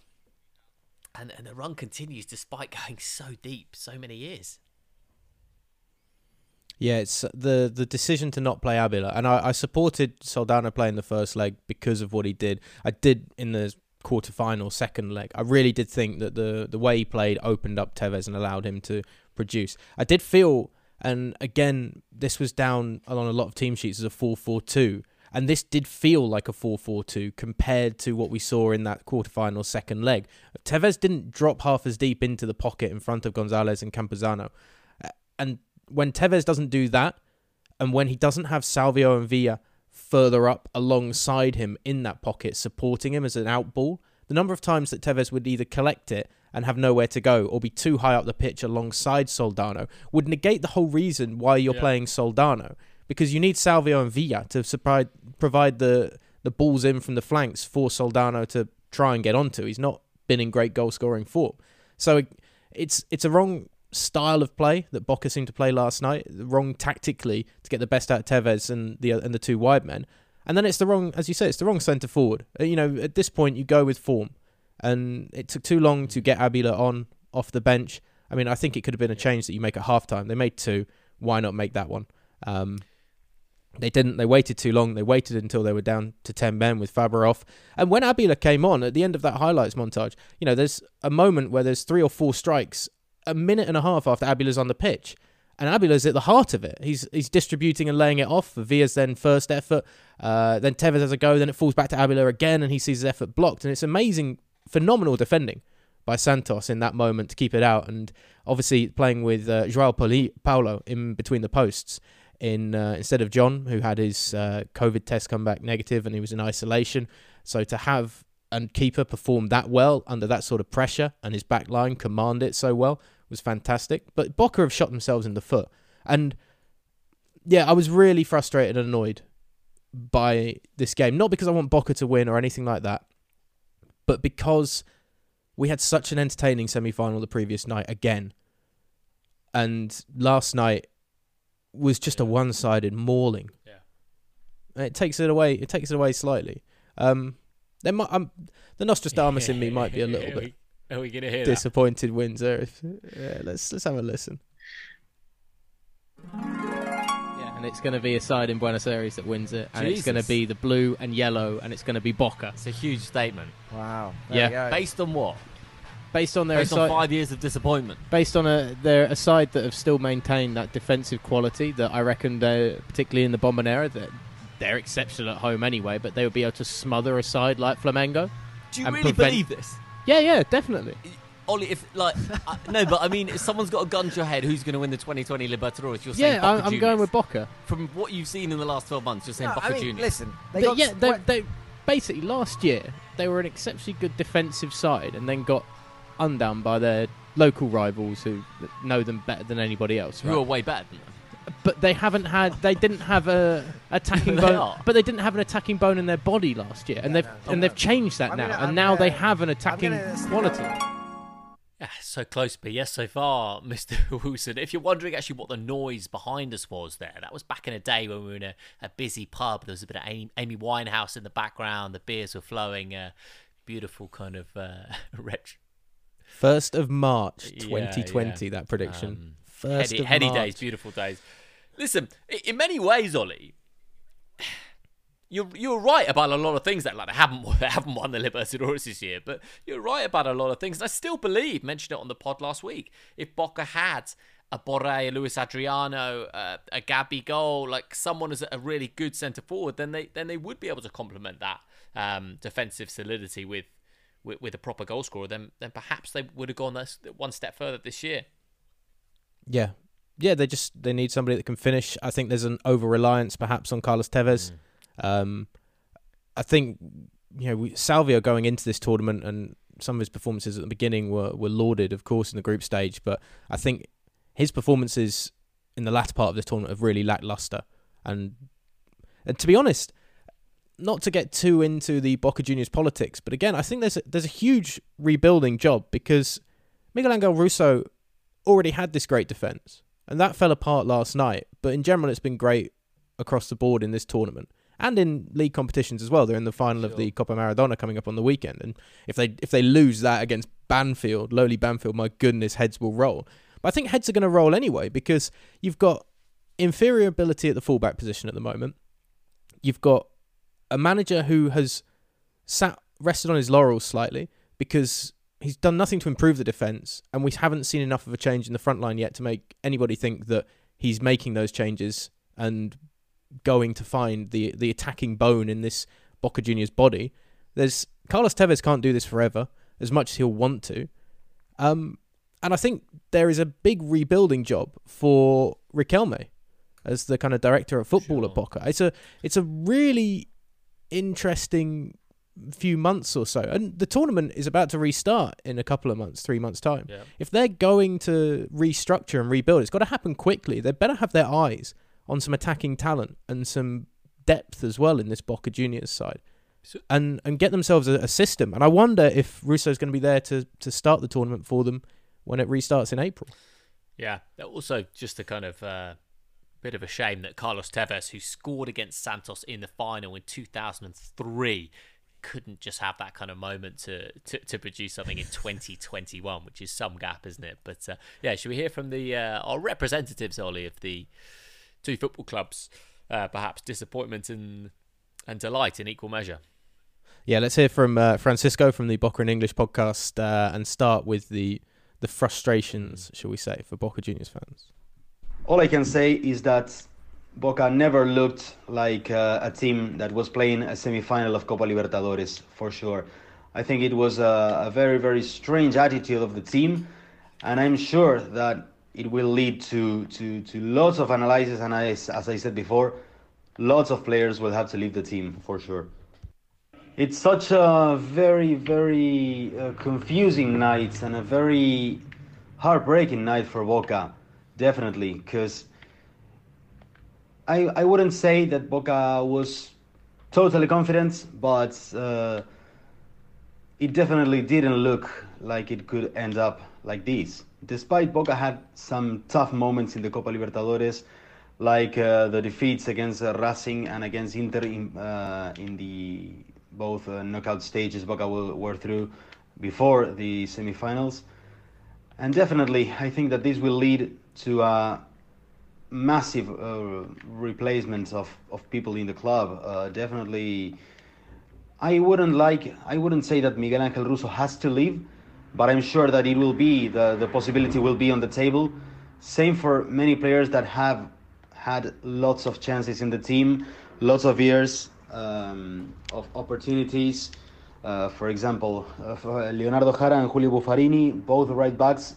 And, and the run continues despite going so deep, so many years. Yeah, it's the the decision to not play Abila. And I, I supported Soldano playing the first leg because of what he did. I did in the quarterfinal, second leg. I really did think that the, the way he played opened up Tevez and allowed him to produce. I did feel, and again, this was down on a lot of team sheets as a four four two. And this did feel like a four four two compared to what we saw in that quarterfinal second leg. Tevez didn't drop half as deep into the pocket in front of Gonzalez and Campuzano. And when Tevez doesn't do that, and when he doesn't have Salvio and Villa further up alongside him in that pocket, supporting him as an out ball, the number of times that Tevez would either collect it and have nowhere to go or be too high up the pitch alongside Soldano would negate the whole reason why you're yeah. playing Soldano. Because you need Salvio and Villa to provide provide the, the balls in from the flanks for Soldano to try and get onto. He's not been in great goal-scoring form. So it, it's it's a wrong style of play that Boca seemed to play last night, wrong tactically to get the best out of Tevez and the and the two wide men. And then it's the wrong, as you say, it's the wrong centre-forward. You know, at this point, you go with form. And it took too long to get Abila on off the bench. I mean, I think it could have been a change that you make at halftime. They made two. Why not make that one? Um They didn't. They waited too long. They waited until they were down to ten men with Fabra off. And when Abila came on at the end of that highlights montage, you know, there's a moment where there's three or four strikes a minute and a half after Abila's on the pitch. And Abila's at the heart of it. He's he's distributing and laying it off for Villa's then first effort. Uh, then Tevez has a go. Then it falls back to Abila again and he sees his effort blocked. And it's amazing, phenomenal defending by Santos in that moment to keep it out. And obviously playing with uh, Joao Paulo in between the posts. In uh, instead of John, who had his uh, COVID test come back negative and he was in isolation. So to have a keeper perform that well under that sort of pressure and his back line command it so well was fantastic. But Boca have shot themselves in the foot. And yeah, I was really frustrated and annoyed by this game. Not because I want Boca to win or anything like that, but because we had such an entertaining semi-final the previous night again. And last night, was just yeah. a one-sided mauling. Yeah, and it takes it away. It takes it away slightly. Um, there might um, the Nostradamus yeah. in me might be a little are bit. We, are we gonna hear disappointed that? Wins there? Yeah, let's let's have a listen. Yeah, and it's gonna be a side in Buenos Aires that wins it, and Jesus. It's gonna be the blue and yellow, and it's gonna be Boca. It's a huge statement. Wow. There yeah. Based on what? Based on their Based aside, on five years of disappointment. Based on a, they're a side that have still maintained that defensive quality that I reckon, particularly in the Bombonera, that they're exceptional at home anyway, but they would be able to smother a side like Flamengo. Do you really prevent... believe this? Yeah, yeah, definitely. Ollie, if like, I, no, but I mean, if someone's got a gun to your head, who's going to win the twenty twenty Libertadores? You're saying yeah, Boca I'm, I'm Juniors. going with Boca. From what you've seen in the last twelve months, you're saying no, Boca I mean, Juniors. Listen, they got yeah, they, they basically last year they were an exceptionally good defensive side, and then got. Undone by their local rivals who know them better than anybody else. Right? Who are way better than them. But they haven't had. They didn't have a attacking bone. Are. But they didn't have an attacking bone in their body last year, and yeah, they've no, and no. they've changed that I'm now, gonna, and I'm now gonna, they have an attacking quality. Yeah, so close, but yes, so far, Mister Wilson. If you're wondering actually what the noise behind us was there, that was back in a day when we were in a, a busy pub. There was a bit of Amy, Amy Winehouse in the background. The beers were flowing. Uh, beautiful kind of uh, retro. First of March, twenty twenty. Yeah, yeah. That prediction. Um, First heady, of heady March. Heady days, beautiful days. Listen, in many ways, Ollie, you're you're right about a lot of things that like they haven't they haven't won the Libertadores this year, but you're right about a lot of things. And I still believe, mentioned it on the pod last week. If Boca had a Borré, a Luis Adriano, uh, a Gabi goal, like someone who's a really good centre forward, then they then they would be able to complement that um, defensive solidity with. With, with a proper goal scorer, then then perhaps they would have gone this, one step further this year. Yeah, yeah, they just they need somebody that can finish. I think there's an over reliance perhaps on Carlos Tevez. Mm. Um, I think you know we, Salvio going into this tournament and some of his performances at the beginning were were lauded, of course, in the group stage. But I think his performances in the latter part of this tournament have really lackluster. And and to be honest. Not to get too into the Boca Juniors politics, but again, I think there's a, there's a huge rebuilding job because Miguel Angel Russo already had this great defence and that fell apart last night. But in general, it's been great across the board in this tournament. and in league competitions as well. They're in the final sure. of the Copa Maradona coming up on the weekend, and if they if they lose that against Banfield, lowly Banfield, my goodness, heads will roll. But I think heads are going to roll anyway, because you've got inferior ability at the fullback position at the moment. You've got a manager who has sat rested on his laurels slightly because he's done nothing to improve the defence, and we haven't seen enough of a change in the front line yet to make anybody think that he's making those changes and going to find the the attacking bone in this Boca Juniors body. There's Carlos Tevez can't do this forever, as much as he'll want to. Um, and I think there is a big rebuilding job for Riquelme as the kind of director of football sure. at Boca. It's a it's a really interesting few months or so, and the tournament is about to restart in a couple of months, three months time. Yeah. If they're going to restructure and rebuild, it's got to happen quickly. They better have their eyes on some attacking talent and some depth as well in this Boca Juniors side, so, and and get themselves a, a system. And I wonder if Russo's going to be there to to start the tournament for them when it restarts in April. Yeah, also just a kind of uh, bit of a shame that Carlos Tevez, who scored against Santos in the final in two thousand three, couldn't just have that kind of moment to to, to produce something in twenty twenty-one, which is some gap, isn't it? But uh, yeah, should we hear from the uh, our representatives, Ollie, of the two football clubs, uh, perhaps disappointment and and delight in equal measure? Yeah, let's hear from uh, Francisco from the Boca in English podcast uh, and start with the the frustrations, shall we say, for Boca Juniors fans. All I can say is that Boca never looked like uh, a team that was playing a semi-final of Copa Libertadores, for sure. I think it was a, a very, very strange attitude of the team, and I'm sure that it will lead to, to, to lots of analysis, and as, as I said before, lots of players will have to leave the team, for sure. It's such a very, very uh, confusing night and a very heartbreaking night for Boca, definitely, because I, I wouldn't say that Boca was totally confident, but uh, it definitely didn't look like it could end up like this. Despite Boca had some tough moments in the Copa Libertadores, like uh, the defeats against uh, Racing and against Inter in, uh, in the both uh, knockout stages Boca were through before the semifinals. And definitely, I think that this will lead to a massive uh, replacement of, of people in the club. Uh, definitely, I wouldn't like, I wouldn't say that Miguel Angel Russo has to leave, but I'm sure that it will be, the, the possibility will be on the table. Same for many players that have had lots of chances in the team, lots of years um, of opportunities. Uh, for example, uh, for Leonardo Jara and Julio Buffarini, both right backs.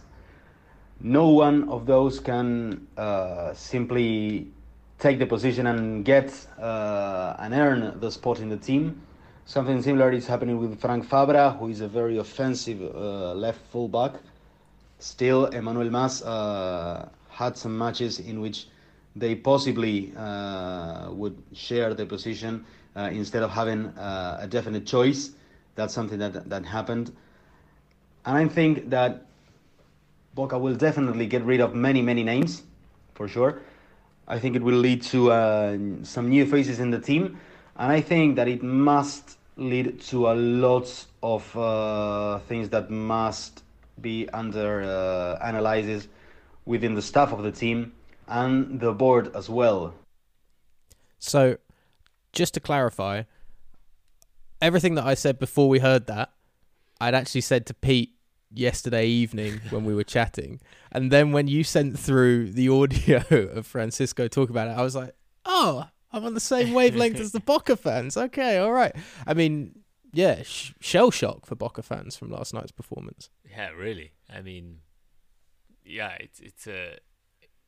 No one of those can uh, simply take the position and get uh, and earn the spot in the team. Something similar is happening with Frank Fabra, who is a very offensive uh, left fullback. Still, Emmanuel Mas uh, had some matches in which they possibly uh, would share the position uh, instead of having uh, a definite choice. That's something that that happened. And I think that Boca will definitely get rid of many, many names, for sure. I think it will lead to uh, some new faces in the team. And I think that it must lead to a lot of uh, things that must be under uh, analysis within the staff of the team and the board as well. So, just to clarify, everything that I said before we heard that, I'd actually said to Pete yesterday evening when we were chatting, and then when you sent through the audio of Francisco talk about it, I was like, oh, I'm on the same wavelength as the Boca fans. Okay, all right. I mean, yeah, sh- shell shock for Boca fans from last night's performance. Yeah, really. I mean, yeah, it's it's a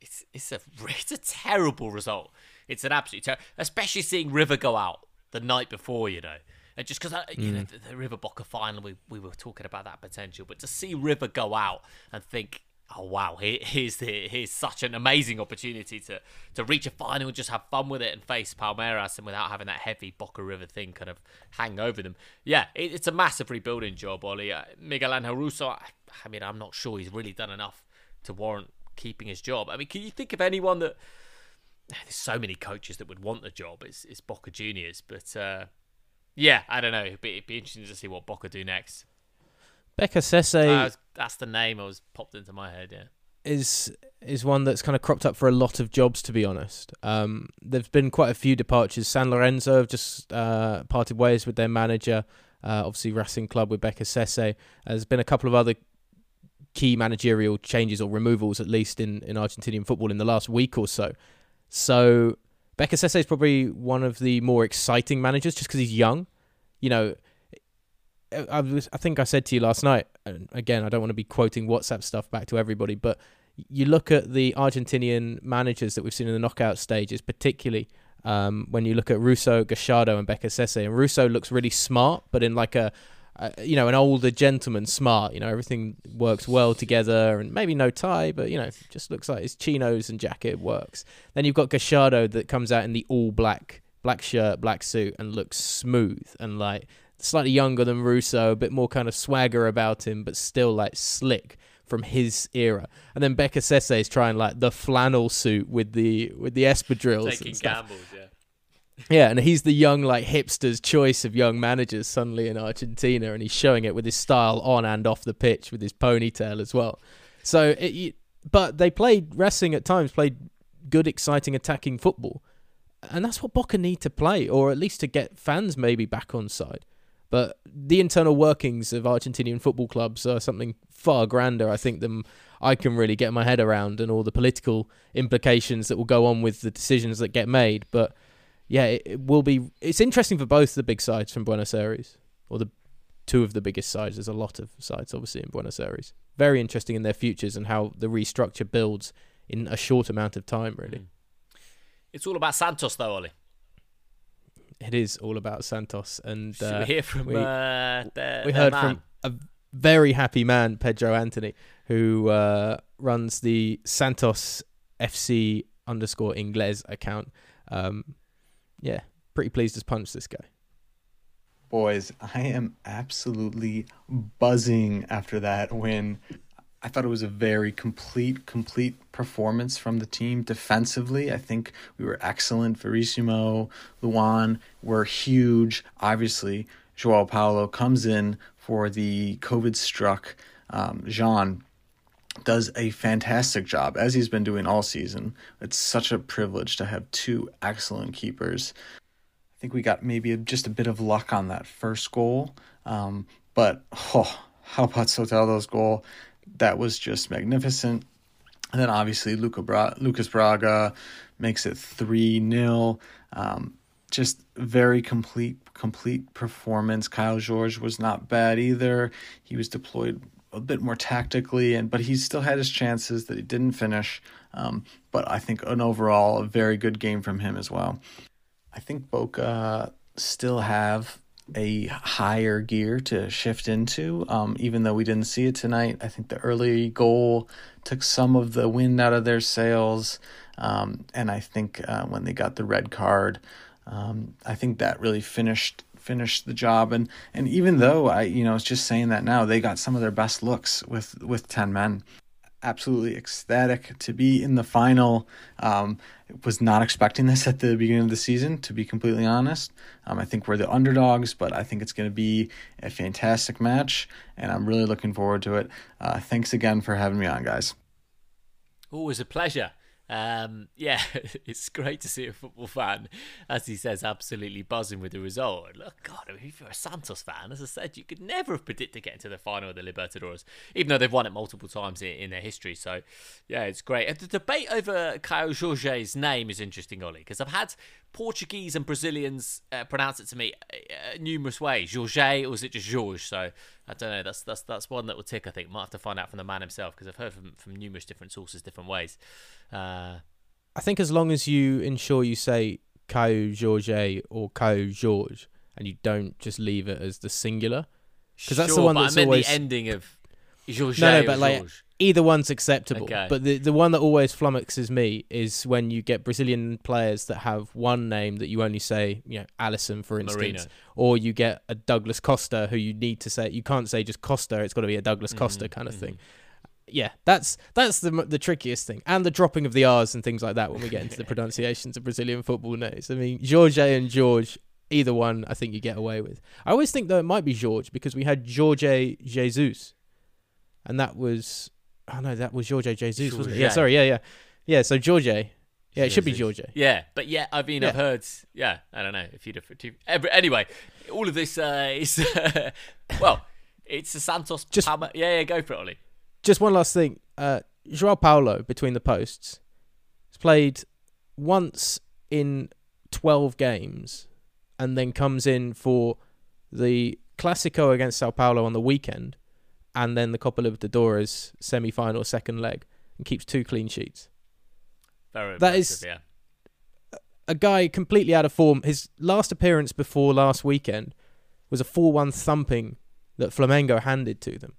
it's it's a it's a terrible result. It's an absolute terrible, especially seeing River go out the night before, you know. And just because, you know, mm. the, the River Boca final, we, we were talking about that potential. But to see River go out and think, oh, wow, here, here's, the, here's such an amazing opportunity to, to reach a final and just have fun with it and face Palmeiras, and without having that heavy Boca River thing kind of hang over them. Yeah, it, it's a massive rebuilding job, Ollie. Uh, Miguel Angel Russo, I, I mean, I'm not sure he's really done enough to warrant keeping his job. I mean, can you think of anyone that there's so many coaches that would want the job. It's, it's Boca Juniors. But, uh, yeah, I don't know. It'd be, it'd be interesting to see what Boca do next. Beccacece. Uh, that's the name I was popped into my head, yeah. Is is one that's kind of cropped up for a lot of jobs, to be honest. Um, there's been quite a few departures. San Lorenzo have just uh, parted ways with their manager. Uh, obviously, Racing Club with Beccacece. There's been a couple of other key managerial changes or removals, at least in, in Argentinian football in the last week or so. So Beccacece is probably one of the more exciting managers just because he's young. You know, I, was, I think I said to you last night, and again, I don't want to be quoting WhatsApp stuff back to everybody, but you look at the Argentinian managers that we've seen in the knockout stages, particularly um, when you look at Russo, Gallardo and Beccacece, and Russo looks really smart, but in like a, a, you know, an older gentleman smart, you know, everything works well together and maybe no tie, but, you know, just looks like his chinos and jacket works. Then you've got Gallardo that comes out in the all black, black shirt, black suit and looks smooth and like slightly younger than Russo, a bit more kind of swagger about him, but still like slick from his era. And then Beccacece is trying like the flannel suit with the with the espadrilles. Taking and stuff. Gambles, yeah. Yeah, and he's the young like hipster's choice of young managers suddenly in Argentina, and he's showing it with his style on and off the pitch with his ponytail as well. So, it, but they played wrestling at times, played good, exciting, attacking football, and that's what Boca need to play, or at least to get fans maybe back on side. But the internal workings of Argentinian football clubs are something far grander, I think, than I can really get my head around, and all the political implications that will go on with the decisions that get made. But yeah, it, it will be. It's interesting for both the big sides from Buenos Aires, or the two of the biggest sides. There's a lot of sides, obviously, in Buenos Aires. Very interesting in their futures and how the restructure builds in a short amount of time, really. Mm. It's all about Santos, though, Ollie. It is all about Santos, and uh, we hear from we, uh, their, we heard man. from a very happy man, Pedro Antony, who uh, runs the Santos F C underscore Inglés account. Um, yeah, pretty pleased as punch, this guy. Boys, I am absolutely buzzing after that win. I thought it was a very complete, complete performance from the team defensively. I think we were excellent. Verissimo, Luan were huge. Obviously, Joao Paulo comes in for the COVID-struck um, Jean. Does a fantastic job, as he's been doing all season. It's such a privilege to have two excellent keepers. I think we got maybe a, just a bit of luck on that first goal. Um, but oh, how about Soteldo's goal? That was just magnificent. And then obviously Luca Bra- Lucas Braga makes it three nil. Um, just very complete, complete performance. Kyle George was not bad either. He was deployed a bit more tactically, and but he still had his chances that he didn't finish. Um, but I think an overall, a very good game from him as well. I think Boca still have a higher gear to shift into, um, even though we didn't see it tonight. I think the early goal took some of the wind out of their sails, um, and I think uh, when they got the red card, um, I think that really finished finished the job. And and even though I, you know, it's just saying that now, they got some of their best looks with with ten men. Absolutely ecstatic to be in the final. Um, was not expecting this at the beginning of the season, to be completely honest. Um, I think we're the underdogs, but I think it's going to be a fantastic match, and I'm really looking forward to it. Uh, thanks again for having me on, guys. Always a pleasure. Um, yeah, it's great to see a football fan, as he says, absolutely buzzing with the result. And look, God, I mean, if you're a Santos fan, as I said, you could never have predicted getting to the final of the Libertadores, even though they've won it multiple times in, in their history. So, yeah, it's great. And the debate over Caio Jorge's name is interesting, Ollie, because I've had Portuguese and Brazilians uh, pronounce it to me uh, numerous ways. Jorge, or is it just Jorge? So, I don't know. That's that's that's one that will tick, I think. Might have to find out from the man himself, because I've heard from, from numerous different sources, different ways. Uh, I think as long as you ensure you say Caio Jorge or Caio Jorge, and you don't just leave it as the singular, because that's sure, the one that's I meant always the ending of Jorge. No, no, but like Jorge. Either one's acceptable. Okay. But the the one that always flummoxes me is when you get Brazilian players that have one name that you only say, you know, Alisson, for instance, Marino. Or you get a Douglas Costa who you need to say. You can't say just Costa. It's got to be a Douglas mm-hmm. Costa kind of mm-hmm. thing. yeah, that's that's the the trickiest thing, and the dropping of the R's and things like that when we get into the pronunciations of Brazilian football names. I mean, Jorge and George, either one, I think you get away with. I always think though it might be George because we had Jorge Jesus, and that was oh no, that was Jorge Jesus, Jorge. wasn't it? Yeah, sorry, yeah, yeah, yeah. So Jorge. Yeah, it should be Jorge. Yeah, but yeah, I mean, yeah. I've heard... Yeah, I don't know. if you Anyway, all of this uh, is... Uh, well, it's the Santos... Just, Palma, yeah, yeah, go for it, Ollie. Just one last thing. Uh, Joao Paulo, between the posts, has played once in twelve games and then comes in for the Clásico against Sao Paulo on the weekend and then the Copa Libertadores semi-final second leg and keeps two clean sheets. That is yeah. a guy completely out of form. His last appearance before last weekend was a four one thumping that Flamengo handed to them.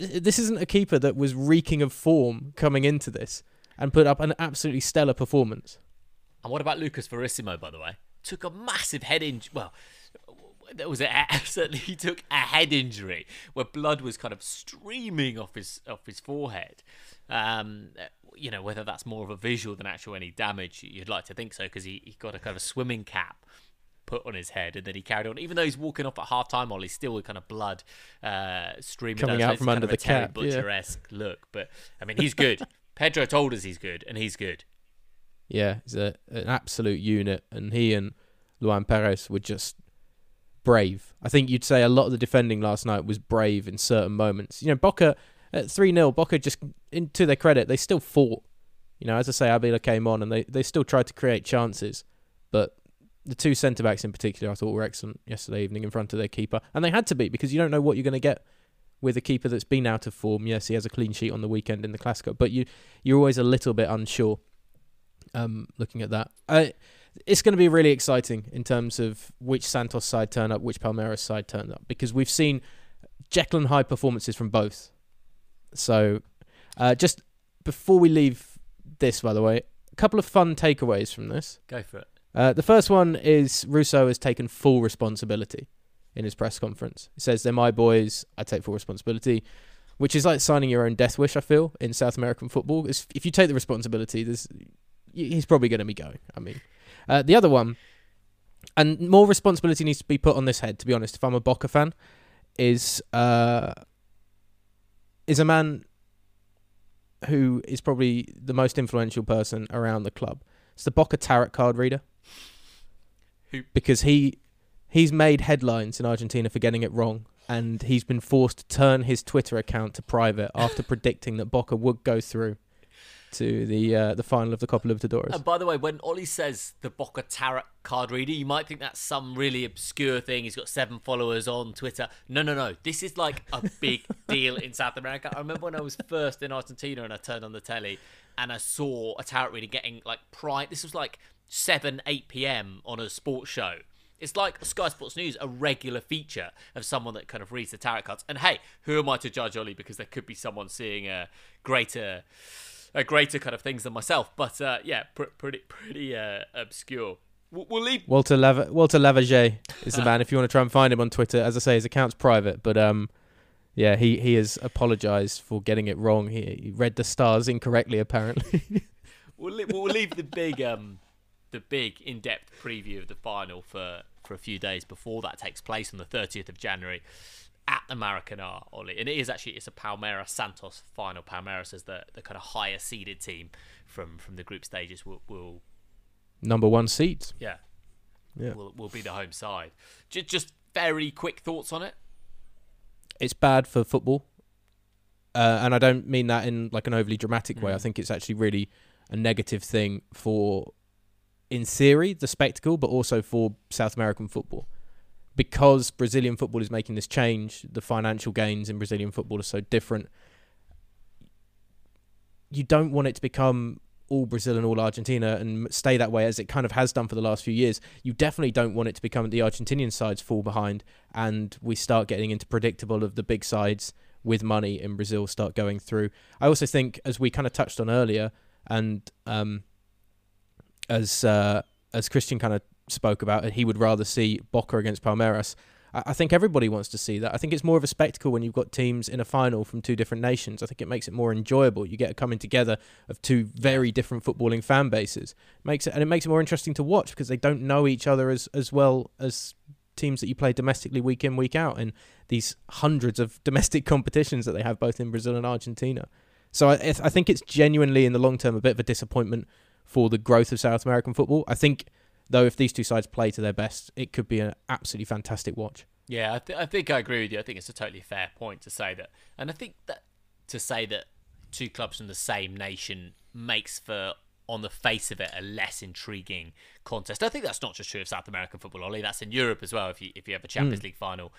This isn't a keeper that was reeking of form coming into this and put up an absolutely stellar performance. And what about Lucas Verissimo, by the way? Took a massive head injury. Well, there was a, certainly he took a head injury where blood was kind of streaming off his off his forehead. Um, you know, whether that's more of a visual than actual any damage, you'd like to think so, because he, he got a kind of a swimming cap put on his head and then he carried on. Even though he's walking off at half time, Ollie, still with kind of blood uh, streaming coming out, out so from under the cap. Butcher-esque yeah. look, but I mean, he's good. Pedro told us he's good, and he's good. Yeah, he's a, an absolute unit, and he and Luan Perez were just brave. I think you'd say a lot of the defending last night was brave in certain moments. You know, Boca... At three nil, Boca just, in, to their credit, they still fought. You know, as I say, Abila came on and they, they still tried to create chances. But the two centre-backs in particular, I thought, were excellent yesterday evening in front of their keeper. And they had to be, because you don't know what you're going to get with a keeper that's been out of form. Yes, he has a clean sheet on the weekend in the Clásico, but you, you're always a little bit unsure um, looking at that. I, it's going to be really exciting in terms of which Santos side turn up, which Palmeiras side turn up, because we've seen Jekyll and Hyde performances from both. So uh, just before we leave this, by the way, a couple of fun takeaways from this. Go for it. Uh, the first one is Russo has taken full responsibility in his press conference. He says, they're my boys, I take full responsibility, which is like signing your own death wish, I feel, in South American football. It's, if you take the responsibility, there's, he's probably going to be going. I mean, uh, the other one, and more responsibility needs to be put on this head, to be honest, if I'm a Boca fan, is... Uh, is a man who is probably the most influential person around the club. It's the Boca tarot card reader. Who? Because he he's made headlines in Argentina for getting it wrong, and he's been forced to turn his Twitter account to private after predicting that Boca would go through to the uh, the final of the Copa Libertadores. And by the way, when Ollie says the Boca tarot card reader, you might think that's some really obscure thing. He's got seven followers on Twitter. No, no, no. This is like a big deal in South America. I remember when I was first in Argentina and I turned on the telly and I saw a tarot reader getting like pride. This was like seven, eight p.m. on a sports show. It's like Sky Sports News, a regular feature of someone that kind of reads the tarot cards. And hey, who am I to judge, Ollie? Because there could be someone seeing a greater... A greater kind of things than myself, but uh, yeah, pr- pretty pretty uh, obscure. We'll, we'll leave. Walter Lava- Walter Lavage is the man. If you want to try and find him on Twitter, as I say, his account's private, but um, yeah, he he has apologised for getting it wrong. He, he read the stars incorrectly, apparently. we'll li- we'll leave the big um the big in depth preview of the final for for a few days before that takes place on the thirtieth of January. At the Maracanã, Ollie. And it is actually, it's a Palmeiras Santos final. Palmeiras as the, the kind of higher seeded team from, from the group stages will... will Number one seed. Yeah. yeah. Will will be the home side. Just, just very quick thoughts on it. It's bad for football. Uh, and I don't mean that in like an overly dramatic way. Mm. I think it's actually really a negative thing for, in theory, the spectacle, but also for South American football. Because Brazilian football is making this change, the financial gains in Brazilian football are so different. You don't want it to become all Brazil and all Argentina and stay that way, as it kind of has done for the last few years. You definitely don't want it to become the Argentinian sides fall behind and we start getting into predictable of the big sides with money in Brazil start going through. I also think, as we kind of touched on earlier, and um, as uh, as Christian kind of spoke about it, he would rather see Boca against Palmeiras. I, I think everybody wants to see that. I think it's more of a spectacle when you've got teams in a final from two different nations. I think it makes it more enjoyable. You get a coming together of two very different footballing fan bases. It makes it, and it makes it more interesting to watch because they don't know each other as, as well as teams that you play domestically week in, week out in these hundreds of domestic competitions that they have both in Brazil and Argentina. So I, I think it's genuinely in the long term a bit of a disappointment for the growth of South American football. I think, though, if these two sides play to their best, it could be an absolutely fantastic watch. Yeah, I, th I think I agree with you. I think it's a totally fair point to say that. And I think that to say that two clubs from the same nation makes for, on the face of it, a less intriguing contest. I think that's not just true of South American football, Ollie. That's in Europe as well, if you if you have a Champions mm. League final.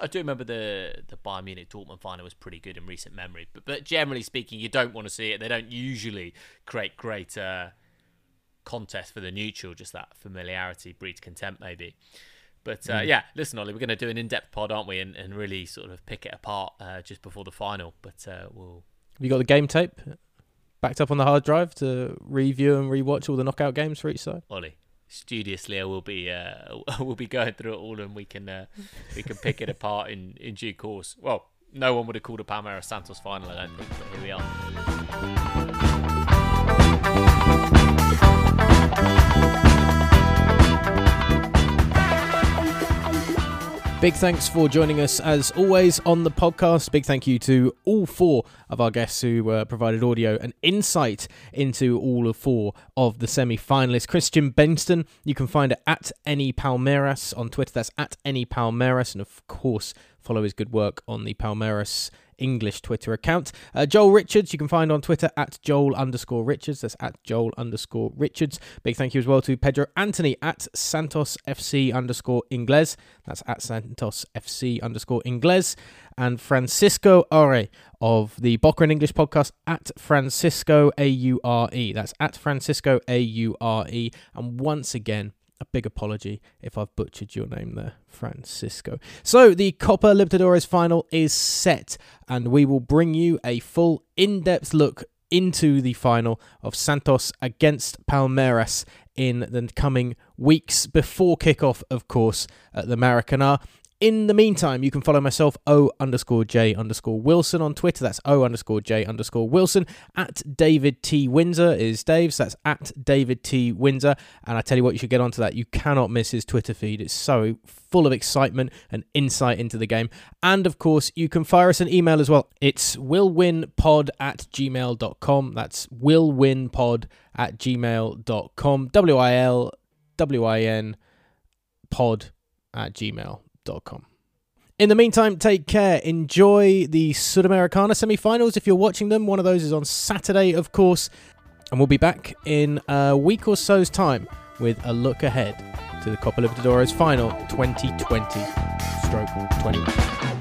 I do remember the, the Bayern Munich-Dortmund final was pretty good in recent memory. But, but generally speaking, you don't want to see it. They don't usually create great uh, contest for the neutral. Just that familiarity breeds contempt, maybe. But uh, mm. yeah, listen, Ollie, we're going to do an in-depth pod, aren't we? And, and really sort of pick it apart uh, just before the final. But uh, we'll... Have you got the game tape backed up on the hard drive to review and rewatch all the knockout games for each side? Ollie, studiously, I will be uh, we'll be going through it all, and we can uh, we can pick it apart in in due course. Well, no one would have called a Palmeiras Santos final, I don't think, but here we are. Big thanks for joining us as always on the podcast. Big thank you to all four of our guests who uh, provided audio and insight into all of four of the semi-finalists. Christian Benston, you can find it at Any Palmeiras on Twitter. That's at Any Palmeiras. And of course, follow his good work on the Palmeiras English Twitter account. Uh, Joel Richards, you can find on Twitter at Joel underscore Richards. That's at Joel underscore Richards. Big thank you as well to Pedro Anthony at Santos F C underscore Ingles. That's at Santos F C underscore Ingles. And Francisco Aure of the Boca and English podcast at Francisco A U R E. That's at Francisco A U R E. And once again, a big apology if I've butchered your name there, Francisco. So the Copa Libertadores final is set, and we will bring you a full in-depth look into the final of Santos against Palmeiras in the coming weeks before kickoff, of course, at the Maracanã. In the meantime, you can follow myself, O underscore J underscore Wilson on Twitter. That's O underscore J underscore Wilson. At David T. Windsor is Dave's. That's at David T. Windsor. And I tell you what, you should get onto that. You cannot miss his Twitter feed. It's so full of excitement and insight into the game. And of course, you can fire us an email as well. It's willwinpod at gmail dot com. That's willwinpod at gmail dot com. W I L W I N pod at gmail. Com. In the meantime, take care. Enjoy the Sudamericana semi-finals if you're watching them. One of those is on Saturday, of course. And we'll be back in a week or so's time with a look ahead to the Copa Libertadores final twenty twenty stroke twenty-one.